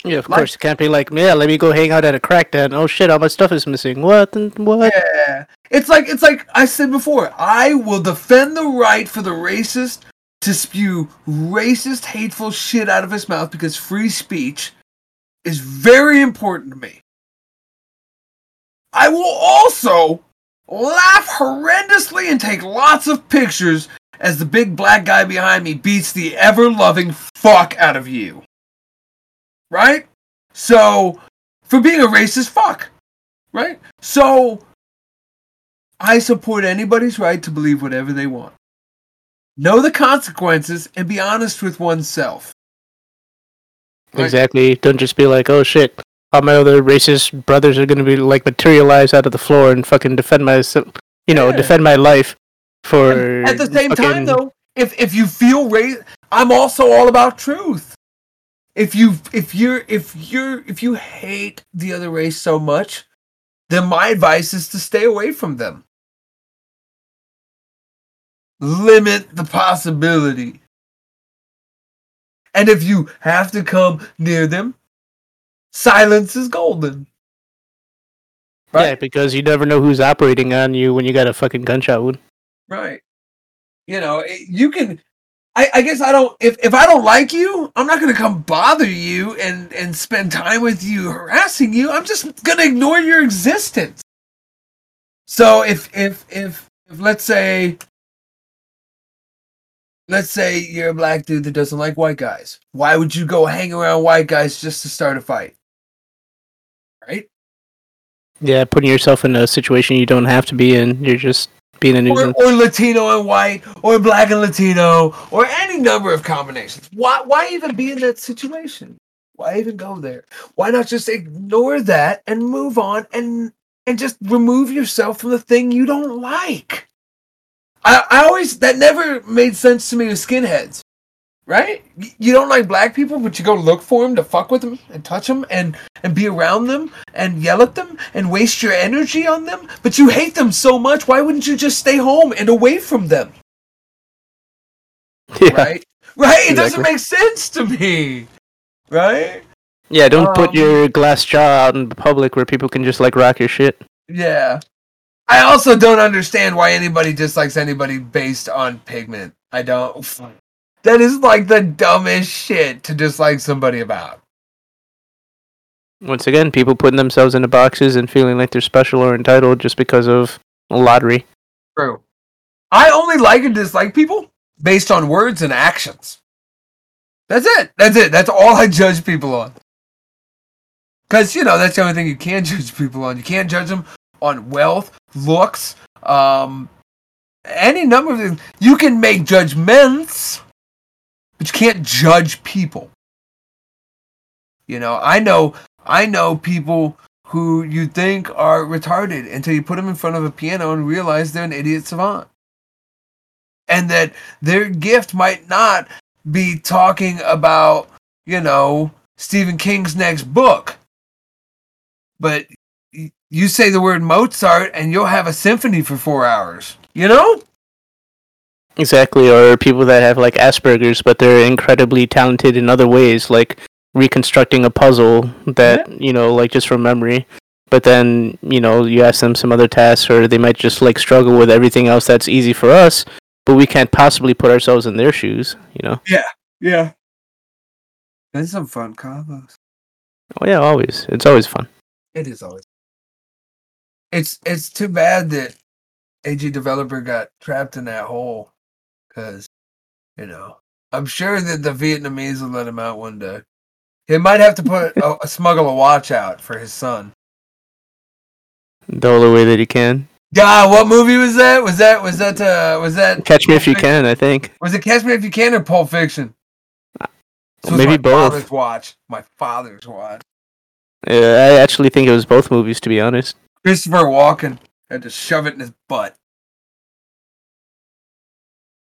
Yeah, of like, course. It can't be like, yeah, let me go hang out at a crack den. Oh shit, all my stuff is missing. What? What? Yeah. It's like, it's like I said before, I will defend the right for the racist to spew racist, hateful shit out of his mouth because free speech is very important to me. I will also laugh horrendously and take lots of pictures as the big black guy behind me beats the ever-loving fuck out of you. Right? So, for being a racist fuck. Right? So, I support anybody's right to believe whatever they want. Know the consequences and be honest with oneself. Right? Exactly. Don't just be like, oh shit, all my other racist brothers are going to be like materialized out of the floor and fucking defend my, you know, yeah. defend my life for... And at the same fucking... time though, if if you feel racist, I'm also all about truth. If you if you're if you're if you hate the other race so much, then my advice is to stay away from them. Limit the possibility. And if you have to come near them, silence is golden. Right? Yeah, because you never know who's operating on you when you got a fucking gunshot wound. Right. You know, you can... I, I guess I don't... If, if I don't like you, I'm not going to come bother you and, and spend time with you harassing you. I'm just going to ignore your existence. So if, if, if, if let's say... Let's say you're a black dude that doesn't like white guys. Why would you go hang around white guys just to start a fight? Right? Yeah, putting yourself in a situation you don't have to be in. You're just being a nuisance. Or, or Latino and white, or black and Latino, or any number of combinations. Why, why even be in that situation? Why even go there? Why not just ignore that and move on and and just remove yourself from the thing you don't like? I, I always, that never made sense to me with skinheads, right? You don't like black people, but you go look for them to fuck with them and touch them and, and be around them and yell at them and waste your energy on them, but you hate them so much, why wouldn't you just stay home and away from them? Yeah. Right? Right? It exactly. doesn't make sense to me, right? Yeah, don't um, put your glass jaw out in the public where people can just, like, rock your shit. Yeah. I also don't understand why anybody dislikes anybody based on pigment. I don't. That is like the dumbest shit to dislike somebody about. Once again, people putting themselves into boxes and feeling like they're special or entitled just because of a lottery. True. I only like and dislike people based on words and actions. That's it. That's it. That's all I judge people on. Because, you know, that's the only thing you can judge people on. You can't judge them on wealth, looks, um, any number of things. You can make judgments, but you can't judge people. You know, I know, I know people who you think are retarded until you put them in front of a piano and realize they're an idiot savant, and that their gift might not be talking about, you know, Stephen King's next book, but you say the word Mozart and you'll have a symphony for four hours, you know? Exactly, or people that have, like, Asperger's, but they're incredibly talented in other ways, like reconstructing a puzzle that, yeah. you know, like, just from memory. But then, you know, you ask them some other tasks, or they might just, like, struggle with everything else that's easy for us, but we can't possibly put ourselves in their shoes, you know? Yeah, yeah. That's some fun combos. Oh, yeah, always. It's always fun. It is always fun. It's it's too bad that A G Developer got trapped in that hole, because, you know, I'm sure that the Vietnamese will let him out one day. He might have to put a, a smuggle a watch out for his son. The only way that he can. Yeah, what movie was that? Was that was that uh, was that Catch Me If You Can? I think. Was it Catch Me If You Can or Pulp Fiction? Well, so maybe my both. Father's watch. My father's watch. Yeah, I actually think it was both movies, to be honest. Christopher Walken had to shove it in his butt.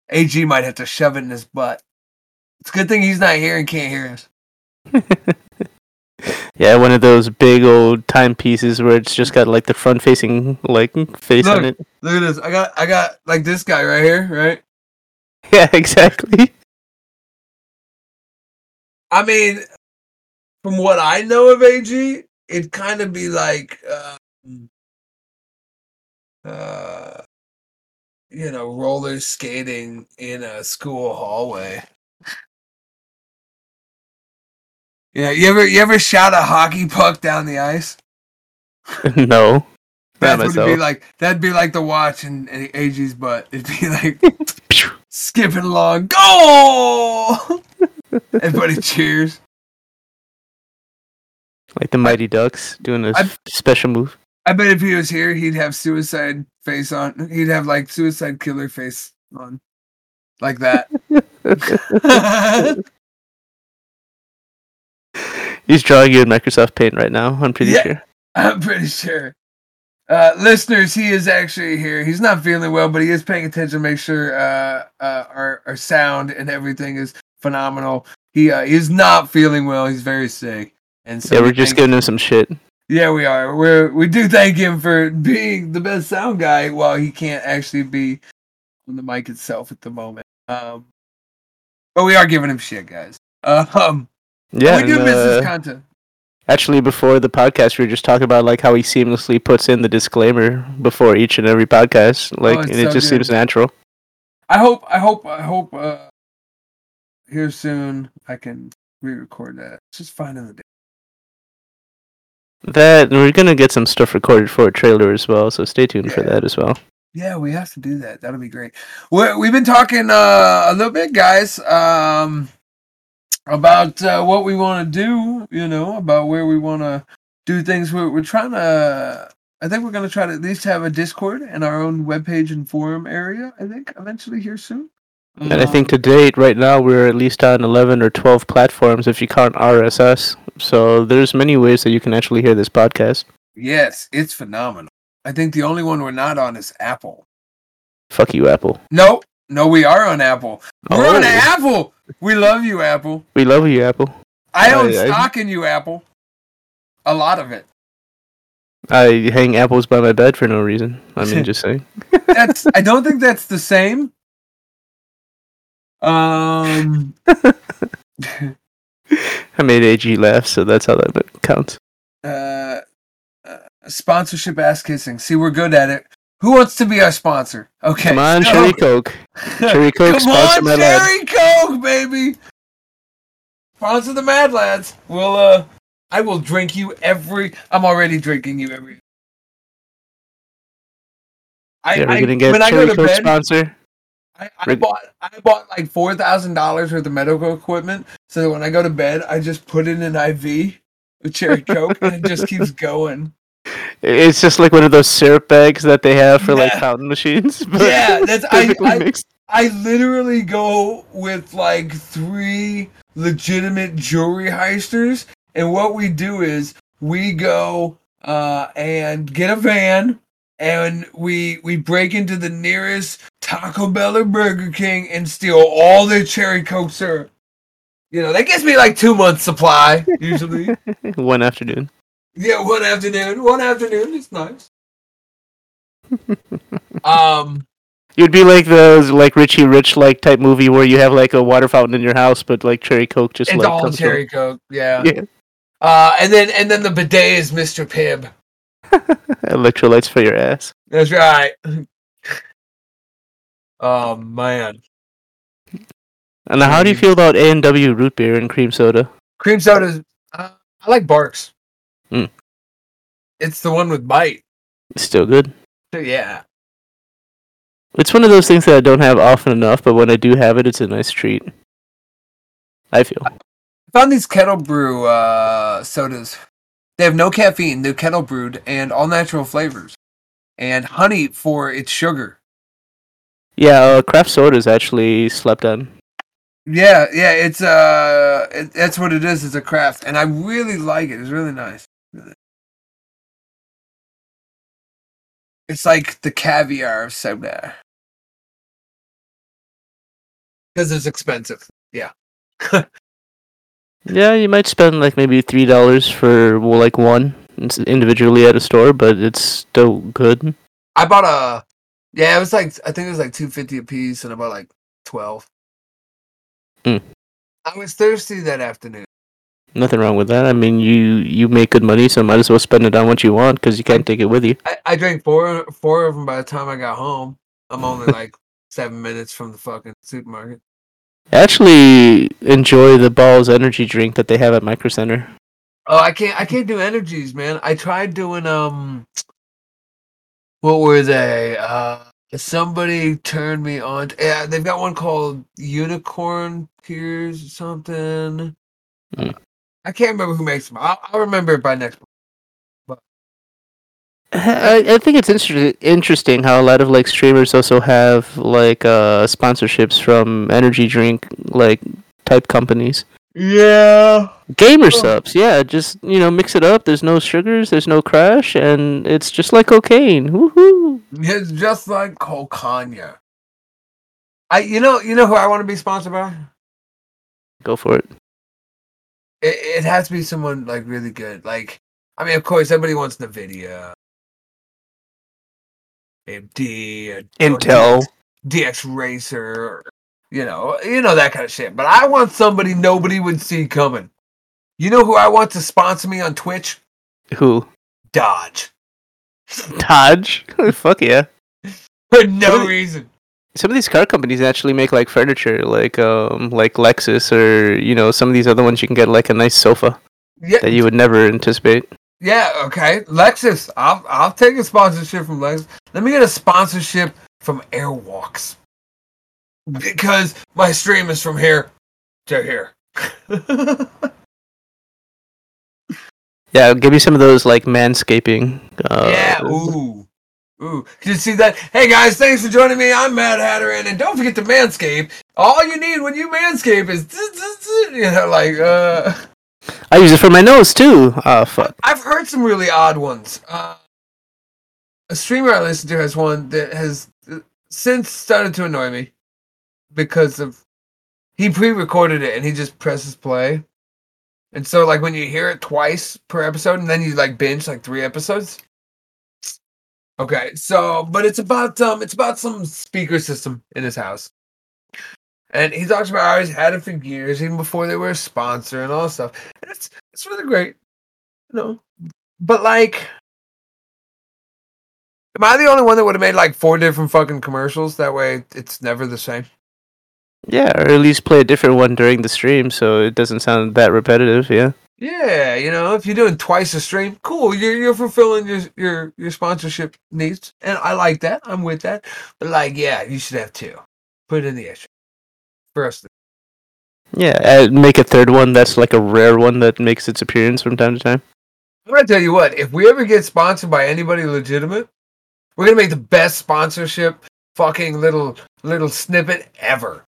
A G might have to shove it in his butt. It's a good thing he's not here and can't hear us. Yeah, one of those big old timepieces where it's just got, like, the front-facing, like, face look, on it. Look at this. I got, I got, like, this guy right here, right? Yeah, exactly. I mean, from what I know of A G, it'd kind of be like... Uh, Uh, you know, roller skating in a school hallway. Yeah, you ever you ever shot a hockey puck down the ice? No, that would be like that'd be like the watch in, in A G's butt. It'd be like skipping along. Go! Everybody cheers. Like the Mighty Ducks doing a I, special move. I bet if he was here, he'd have suicide face on. He'd have like suicide killer face on. Like that. He's drawing you in Microsoft Paint right now, I'm pretty yeah, sure. I'm pretty sure. Uh, listeners, he is actually here. He's not feeling well, but he is paying attention to make sure uh, uh, our, our sound and everything is phenomenal. He uh, is not feeling well. He's very sick. And so yeah, we're just giving him some shit. Yeah, we are. We're we do thank him for being the best sound guy while he can't actually be on the mic itself at the moment. Um, but we are giving him shit, guys. Uh, um, yeah, we do and, miss uh, his content. Actually, before the podcast, we were just talking about like how he seamlessly puts in the disclaimer before each and every podcast, like, oh, and so it just good. seems natural. I hope, I hope, I hope. Uh, here soon, I can re-record that. It's just find another day. That we're gonna get some stuff recorded for a trailer as well, so stay tuned yeah. for that as well. Yeah, we have to do that. That'll be great. We're, we've been talking uh, a little bit, guys, um, about uh, what we want to do. You know, about where we want to do things. We're, we're trying to. I think we're gonna try to at least have a Discord and our own webpage and forum area. I think eventually here soon. And um, I think to date, right now, we're at least on eleven or twelve platforms if you count R S S. So there's many ways that you can actually hear this podcast. Yes, it's phenomenal. I think the only one we're not on is Apple. Fuck you, Apple. Nope. No, we are on Apple. We're oh. on Apple. We love you, Apple. We love you, Apple. I own I, stock I, in you, Apple. A lot of it. I hang apples by my bed for no reason. I mean, just saying. That's. I don't think that's the same. Um, I made A G laugh, so that's how that counts. Uh, uh, sponsorship ass kissing. See, we're good at it. Who wants to be our sponsor? Okay, come on, so, Cherry Coke. Cherry Coke, come sponsor on, my Cherry lad. Coke, baby. Sponsor the Mad Lads. We'll. Uh, I will drink you every. I'm already drinking you every. I, yeah, I gonna get when Cherry I go to Coke bed, sponsor. I, I bought I bought like four thousand dollars worth of medical equipment, so that when I go to bed, I just put in an I V with Cherry Coke, and it just keeps going. It's just like one of those syrup bags that they have for yeah. like fountain machines. But yeah, that's I, I, I literally go with like three legitimate jewelry heisters, and what we do is we go uh, and get a van. And we we break into the nearest Taco Bell or Burger King and steal all their Cherry Coke syrup. You know, that gives me like two months supply, usually. One afternoon. Yeah, one afternoon. One afternoon. It's nice. um, You'd be like those like Richie Rich-like type movie where you have like a water fountain in your house, but like Cherry Coke just it's like all comes Cherry from. Coke, yeah. yeah. Uh, and then and then the bidet is Mister Pibb. Electrolytes for your ass. That's right. Oh man. And how do you feel about A and W root beer and cream soda? Cream soda, uh, I like Barks. Mm. It's the one with bite. It's still good. Yeah. It's one of those things that I don't have often enough, but when I do have it, it's a nice treat. I feel. I found these Kettle Brew uh, sodas. They have no caffeine, they're kettle brewed, and all natural flavors. And honey for its sugar. Yeah, uh, craft soda's actually slept on. Yeah, yeah, it's, uh, it, that's what it is, it's a craft. And I really like it, it's really nice. It's like the caviar of soda. Because it's expensive, yeah. Yeah, you might spend like maybe three dollars for well, like one individually at a store, but it's still good. I bought a yeah, it was like I think it was like two fifty a piece, and I bought like twelve. Mm. I was thirsty that afternoon. Nothing wrong with that. I mean, you, you make good money, so might as well spend it on what you want because you can't take it with you. I, I drank four four of them by the time I got home. I'm only like seven minutes from the fucking supermarket. I actually enjoy the Ball's energy drink that they have at Micro Center. Oh, I can't I can't do energies, man. I tried doing um what were they? Uh Somebody turned me on. Yeah, they've got one called Unicorn Peers or something. Mm. I can't remember who makes them. I'll, I'll remember it by next month. But I, I think it's inter- interesting how a lot of like streamers also have like uh, sponsorships from energy drink like type companies. Yeah. Gamer oh. subs, yeah. Just, you know, mix it up. There's no sugars, there's no crash, and it's just like cocaine. Woohoo. It's just like cocaine. I you know you know who I want to be sponsored by? Go for it. It, it has to be someone like really good. Like, I mean, of course everybody wants NVIDIA. A M D, Intel, D X Racer. You know, you know, that kind of shit. But I want somebody nobody would see coming. You know who I want to sponsor me on Twitch? Who? Dodge. Dodge? Fuck yeah. For no reason. Some of these car companies actually make, like, furniture, like um, like Lexus or, you know, some of these other ones you can get, like, a nice sofa yeah. that you would never anticipate. Yeah, okay. Lexus. I'll, I'll take a sponsorship from Lexus. Let me get a sponsorship from Airwalks. Because my stream is from here to here. Yeah, give me some of those, like, manscaping. Uh, yeah, ooh. Ooh. Did you see that? Hey, guys, thanks for joining me. I'm Mad Hatter, and don't forget to manscape. All you need when you manscape is, you know, like, uh... I use it for my nose, too. Oh, fuck. I've heard some really odd ones. Uh, a streamer I listen to has one that has since started to annoy me. Because of he pre-recorded it and he just presses play, and so like when you hear it twice per episode, and then you like binge like three episodes. Okay, so but it's about um it's about some speaker system in his house, and he talks about how he's had it for years, even before they were a sponsor and all that stuff. And it's it's really great, you know. But like, am I the only one that would have made like four different fucking commercials? That way it's never the same. Yeah, or at least play a different one during the stream so it doesn't sound that repetitive, yeah. Yeah, you know, if you're doing twice a stream, cool, you're you're fulfilling your your, your sponsorship needs. And I like that. I'm with that. But like, yeah, you should have two. Put it in the extra. First. Yeah, make a third one that's like a rare one that makes its appearance from time to time. I'm gonna tell you what, if we ever get sponsored by anybody legitimate, we're gonna make the best sponsorship fucking little little snippet ever.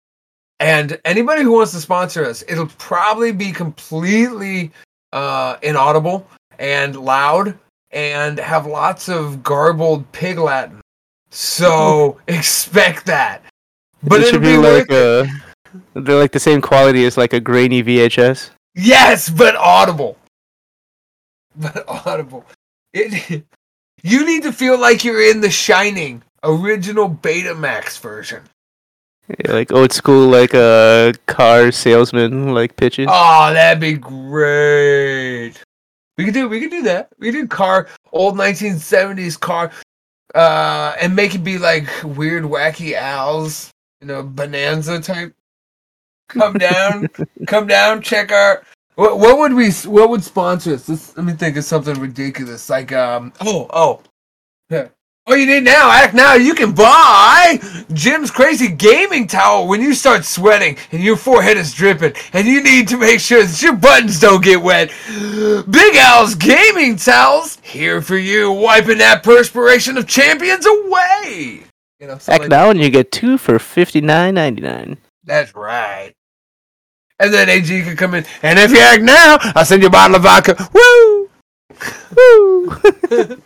And anybody who wants to sponsor us, it'll probably be completely uh, inaudible and loud and have lots of garbled pig Latin. So expect that. But it should be, be like a, they're like the same quality as like a grainy V H S. Yes, but audible. But audible. It. You need to feel like you're in The Shining, original Betamax version. Yeah, like old school, like a uh, car salesman, like pitches. Oh, that'd be great. We could do, we could do that. We could do car, old nineteen seventies car, uh, and make it be like weird, wacky Al's, you know, Bonanza type. Come down, come down, check our. What what would we what would sponsor us? Let's, let me think of something ridiculous like um oh oh yeah. All you need now, act now. You can buy Jim's crazy gaming towel when you start sweating and your forehead is dripping and you need to make sure that your buttons don't get wet. Big Al's gaming towels here for you, wiping that perspiration of champions away. You know, act like now and you get two for fifty nine ninety nine. That's right. And then A G can come in, and if you act now, I'll send you a bottle of vodka. Woo! Woo!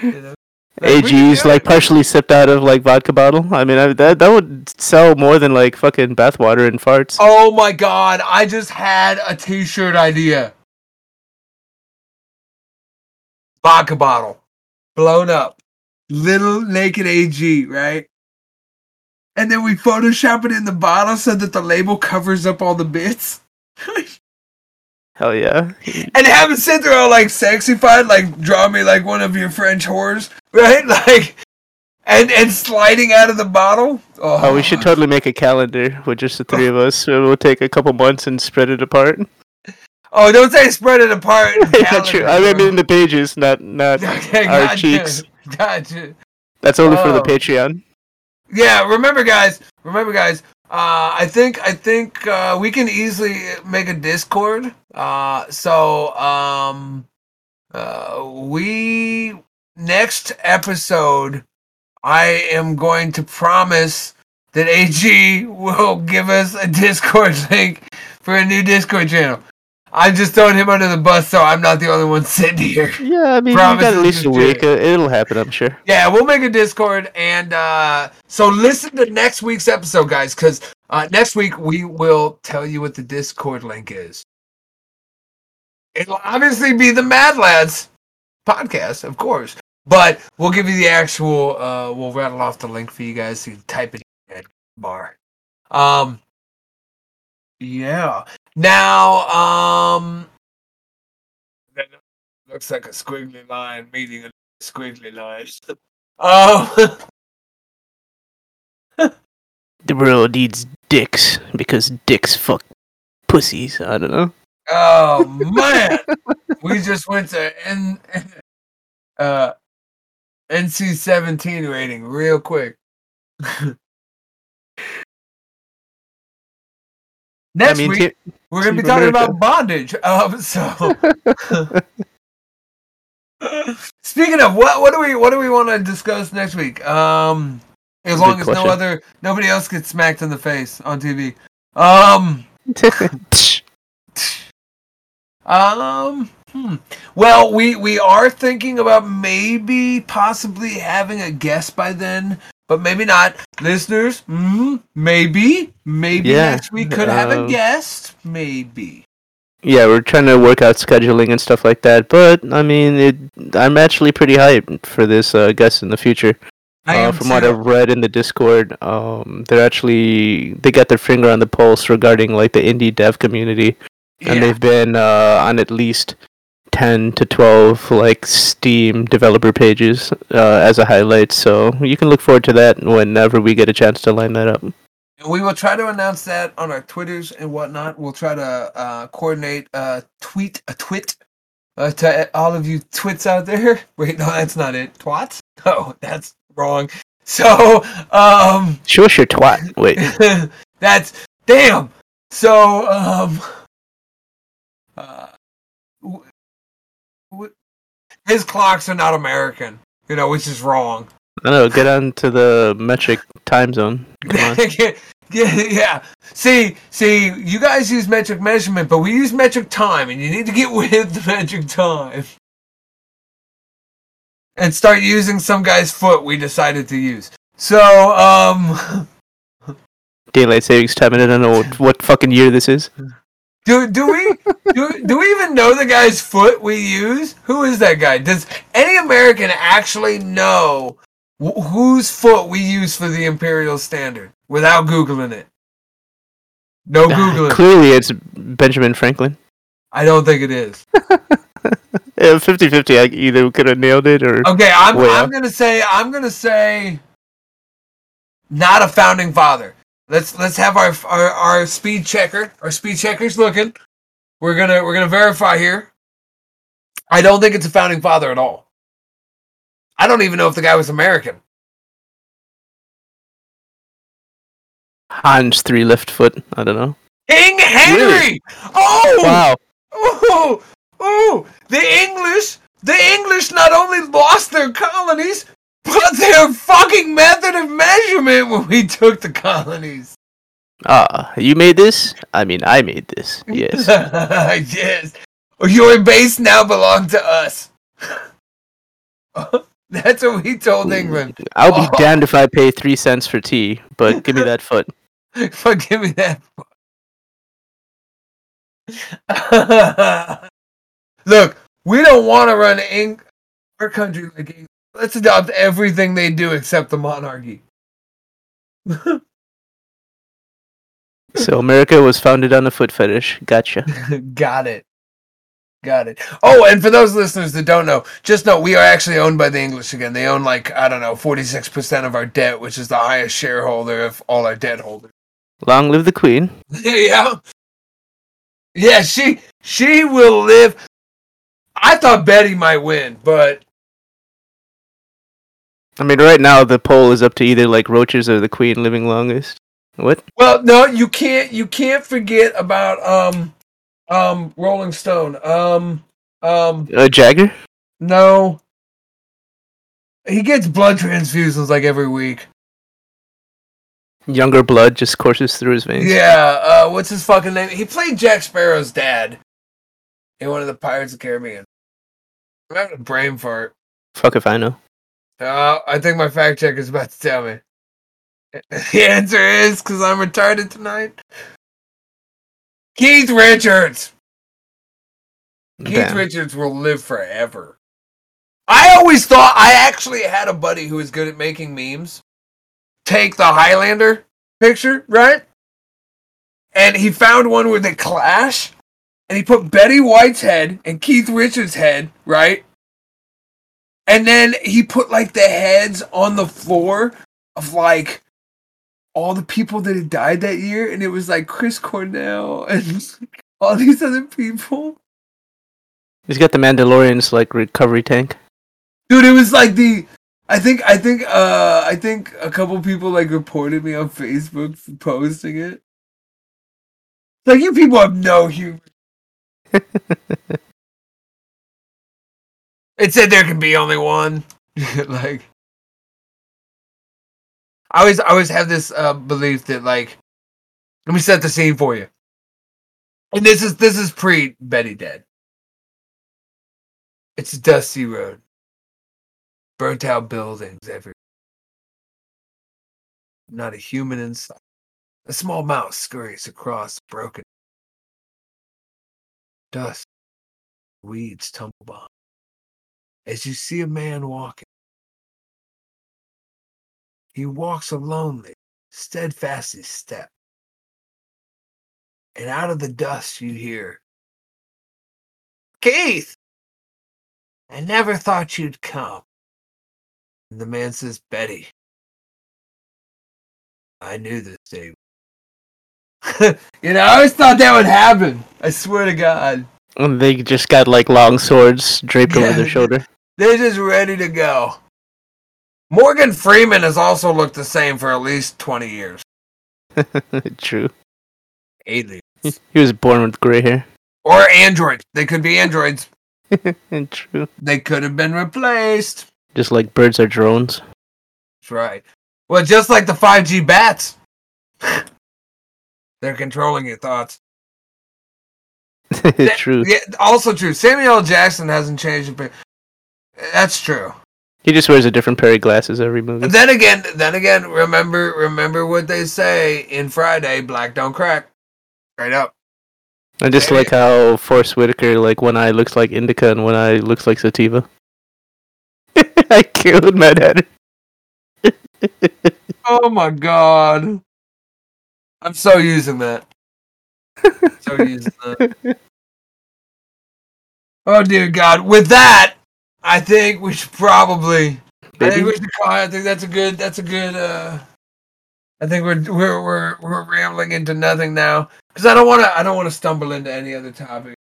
You know, like, A G's like partially sipped out of like vodka bottle. I mean, I, that that would sell more than like fucking bathwater and farts. Oh my god! I just had a T-shirt idea. Vodka bottle, blown up, little naked A G, right? And then we Photoshop it in the bottle so that the label covers up all the bits. Hell yeah. And have it sit there all like sexified, like draw me like one of your French whores, right? Like, and, and sliding out of the bottle. Oh. oh, we should totally make a calendar with just the three of us. So we'll take a couple months and spread it apart. Oh, don't say spread it apart. Calendar, not true. I mean, in the pages, not, not okay, our gotcha. Cheeks. Gotcha. That's only oh. for the Patreon. Yeah, remember, guys. Remember, guys. Uh, I think I think uh, we can easily make a Discord. Uh, so um, uh, we next episode, I am going to promise that A G will give us a Discord link for a new Discord channel. I'm just throwing him under the bus, so I'm not the only one sitting here. Yeah, I mean, promise you got at least a week. It. It'll happen, I'm sure. Yeah, we'll make a Discord, and uh, so listen to next week's episode, guys, because uh, next week we will tell you what the Discord link is. It'll obviously be the Mad Lads podcast, of course, but we'll give you the actual, uh, we'll rattle off the link for you guys to type it in at bar. Um, yeah. Now, um, that looks like a squiggly line meeting a squiggly line. Oh, the world needs dicks because dicks fuck pussies. I don't know. Oh man, we just went to N uh N C seventeen rating real quick. Next I mean, week, t- we're going to be talking America. about bondage. Um, so, speaking of what, what do we, what do we want to discuss next week? Um, as long as question. no other, nobody else gets smacked in the face on T V. Um, um, hmm. Well, we we are thinking about maybe possibly having a guest by then. But maybe not. Listeners, mm, maybe, maybe yeah, next week could uh, have a guest. Maybe. Yeah, we're trying to work out scheduling and stuff like that. But, I mean, it, I'm actually pretty hyped for this uh, guest in the future. I uh, am from too. What I've read in the Discord, um, they're actually, they got their finger on the pulse regarding, like, the indie dev community. Yeah. And they've been uh, on at least ten to twelve like Steam developer pages uh, as a highlight, so you can look forward to that whenever we get a chance to line that up. We will try to announce that on our Twitters and whatnot. We'll try to uh, coordinate a tweet, a twit, uh, to all of you twits out there. Wait, no, that's not it. Twats? Oh, that's wrong. So, um... Shush your twat. Wait. That's... Damn! So, um... Uh... W- His clocks are not American, you know, which is wrong. I know, get on to the metric time zone. Come on. yeah, yeah, see, see, you guys use metric measurement, but we use metric time, and you need to get with the metric time. And start using some guy's foot we decided to use. So, um... Daylight savings time, and I don't know what, what fucking year this is. Do do we do do we even know the guy's foot we use? Who is that guy? Does any American actually know wh- whose foot we use for the imperial standard without Googling it? No Googling. Uh, clearly, it's Benjamin Franklin. I don't think it is. Yeah, fifty-fifty I either could have nailed it or okay. I'm well. I'm gonna say I'm gonna say not a founding father. Let's let's have our, our our speed checker. Our speed checker's looking. We're gonna we're gonna verify here. I don't think it's a founding father at all. I don't even know if the guy was American. Hans three left foot. I don't know. King Henry. Really? Oh wow! Oh oh! The English the English not only lost their colonies. But their fucking method of measurement when we took the colonies. Ah, uh, you made this? I mean, I made this. Yes. Yes. Your base now belongs to us. That's what we told England. I'll be oh. damned if I pay three cents for tea, but give me that foot. But give me that foot. Look, we don't want to run Eng- our country like England. Let's adopt everything they do except the monarchy. So America was founded on the foot fetish. Gotcha. Got it. Got it. Oh, and for those listeners that don't know, just know we are actually owned by the English again. They own like, I don't know, forty-six percent of our debt, which is the highest shareholder of all our debt holders. Long live the Queen. Yeah. Yeah, she, she will live. I thought Betty might win, but... I mean, right now the poll is up to either like roaches or the queen living longest. What? Well, no, you can't. You can't forget about um, um, Rolling Stone. Um, um, uh, Jagger. No, he gets blood transfusions like every week. Younger blood just courses through his veins. Yeah. Uh, what's his fucking name? He played Jack Sparrow's dad in one of the Pirates of the Caribbean. I'm having a brain fart. Fuck if I know. Uh, I think my fact checker's about to tell me. The answer is because I'm retarded tonight. Keith Richards. Damn. Keith Richards will live forever. I always thought I actually had a buddy who was good at making memes. Take the Highlander picture, right? And he found one with a clash, and he put Betty White's head and Keith Richards' head, right? And then he put like the heads on the floor of like all the people that had died that year, and it was like Chris Cornell and all these other people. He's got the Mandalorian's like recovery tank. Dude, it was like the I think I think uh I think a couple people like reported me on Facebook for posting it. Like, you people have no humor. It said there can be only one. Like, I always, I always have this uh, belief that, like, let me set the scene for you. And this is this is pre Betty dead. It's a dusty road, burnt out buildings everywhere. Not a human in sight. A small mouse scurries across broken dust. Weeds tumble by. As you see a man walking, he walks a lonely, steadfast step. And out of the dust you hear, Keith! I never thought you'd come. And the man says, Betty, I knew this day. You know, I always thought that would happen. I swear to God. And they just got, like, long swords draped yeah, over their shoulder. They're just ready to go. Morgan Freeman has also looked the same for at least twenty years. True. Aliens. He was born with gray hair. Or androids. They could be androids. True. They could have been replaced. Just like birds are drones. That's right. Well, just like the five G bats. They're controlling your thoughts. True. Yeah, also true. Samuel L. Jackson hasn't changed. But that's true. He just wears a different pair of glasses every movie. And then again, then again, remember, remember what they say in Friday: black don't crack. Straight up. I just hey. like how Forrest Whitaker, like one eye looks like indica and one eye looks like sativa. I killed my dad. Oh my God! I'm so using that. So using that. Oh dear God! With that, I think we should probably. Maybe. I think we should call it. I think that's a good. That's a good. Uh, I think we're we're we're we're rambling into nothing now because I don't want to. I don't want to stumble into any other topics.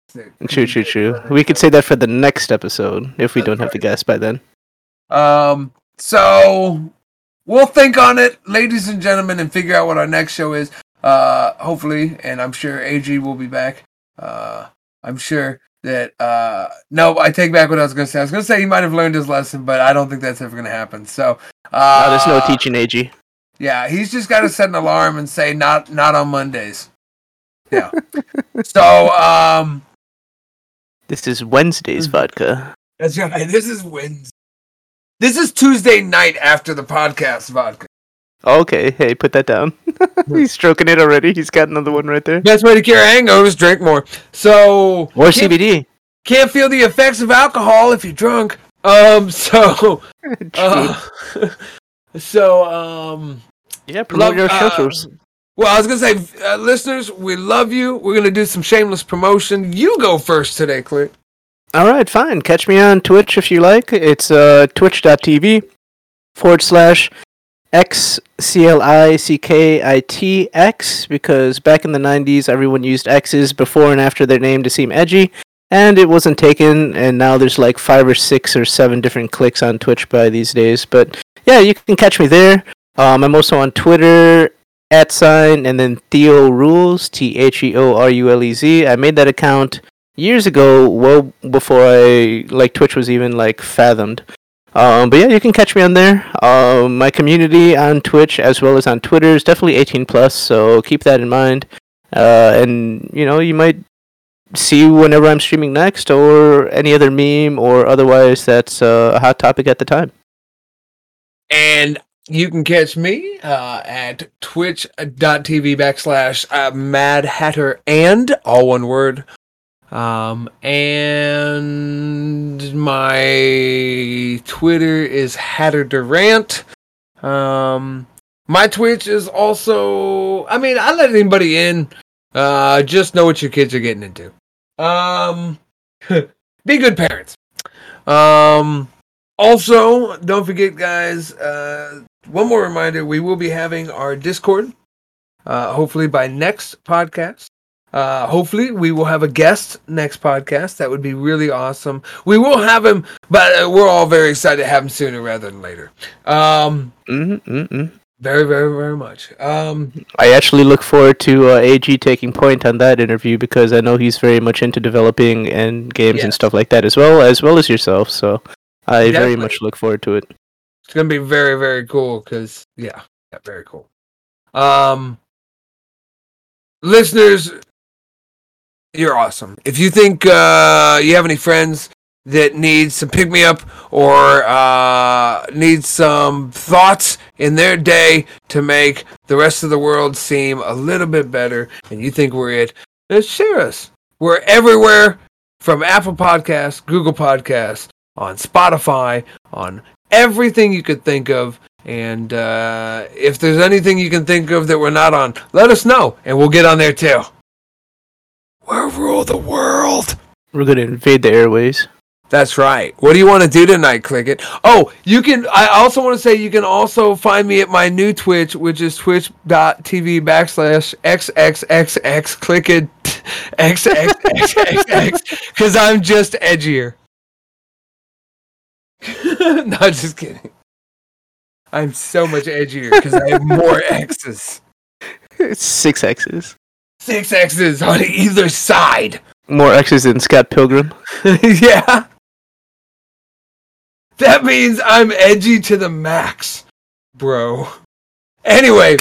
True, true, true. We could say that for the next episode if we that's don't right. have to guess by then. Um. So we'll think on it, ladies and gentlemen, and figure out what our next show is. Uh, hopefully, and I'm sure A G will be back. Uh, I'm sure that, uh, no, I take back what I was going to say. I was going to say he might have learned his lesson, but I don't think that's ever going to happen. So, uh, no, there's no teaching A G. Yeah, he's just got to set an alarm and say, not, not on Mondays. Yeah. So, um, this is Wednesday's vodka. That's right. This is Wednesday. This is Tuesday night after the podcast vodka. Okay, hey, put that down. He's stroking it already. He's got another one right there. Best way to cure hangovers, drink more. So Or can't, C B D. Can't feel the effects of alcohol if you're drunk. Um, so... uh, so, um... Yeah, promote love, your socials. Uh, well, I was going to say, uh, listeners, we love you. We're going to do some shameless promotion. You go first today, Click. All right, fine. Catch me on Twitch if you like. It's uh, twitch.tv forward slash... xClickItx, because back in the nineties, everyone used X's before and after their name to seem edgy, and it wasn't taken, and now there's like five or six or seven different clicks on Twitch by these days, but yeah, you can catch me there. Um, I'm also on Twitter, at sign, and then Theo Rules, T H E O R U L E Z. I made that account years ago, well before I, like, Twitch was even, like, fathomed. Um, but yeah, you can catch me on there. Um, my community on Twitch as well as on Twitter is definitely eighteen plus, so keep that in mind. Uh, and, you know, you might see whenever I'm streaming next or any other meme or otherwise that's uh, a hot topic at the time. And you can catch me uh, at twitch.tv backslash uh, Mad Hatter and, all one word. Um, and my Twitter is Hatter Durant. Um, my Twitch is also, I mean, I let anybody in. Uh, just know what your kids are getting into. Um, be good parents. Um, also, don't forget, guys, uh, one more reminder, we will be having our Discord, uh, hopefully by next podcast. Uh, hopefully, we will have a guest next podcast. That would be really awesome. We will have him, but we're all very excited to have him sooner rather than later. Um, mm-hmm, mm-hmm. Very, very, very much. Um, I actually look forward to uh, A G taking point on that interview because I know he's very much into developing and games yeah. and stuff like that as well, as well as yourself. So I Definitely. very much look forward to it. It's going to be very, very cool because, yeah, yeah, very cool. Um, listeners, you're awesome. If you think uh, you have any friends that need some pick-me-up or uh, need some thoughts in their day to make the rest of the world seem a little bit better, and you think we're it, then share us. We're everywhere, from Apple Podcasts, Google Podcasts, on Spotify, on everything you could think of. And uh, if there's anything you can think of that we're not on, let us know, and we'll get on there too. We'll rule the world. We're going to invade the airways. That's right. What do you want to do tonight, ClickIt? Oh, you can. I also want to say you can also find me at my new Twitch, which is twitch.tv backslash xxxxClickIt xxxxx, because I'm just edgier. No, just kidding. I'm so much edgier because I have more X's. It's six X's. Six X's on either side. More X's than Scott Pilgrim. Yeah. That means I'm edgy to the max, bro. Anyway,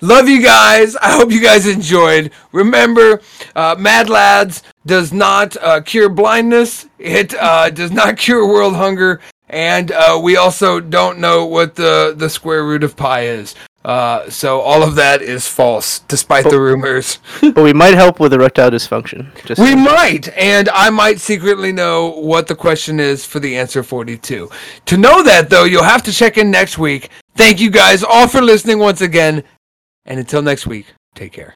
love you guys. I hope you guys enjoyed. Remember, uh, Mad Lads does not uh, cure blindness. It uh, does not cure world hunger. And uh, we also don't know what the, the square root of pi is. Uh, so all of that is false, despite but, the rumors. But we might help with erectile dysfunction. Just we so. might, and I might secretly know what the question is for the answer forty-two. To know that, though, you'll have to check in next week. Thank you guys all for listening once again. And until next week, take care.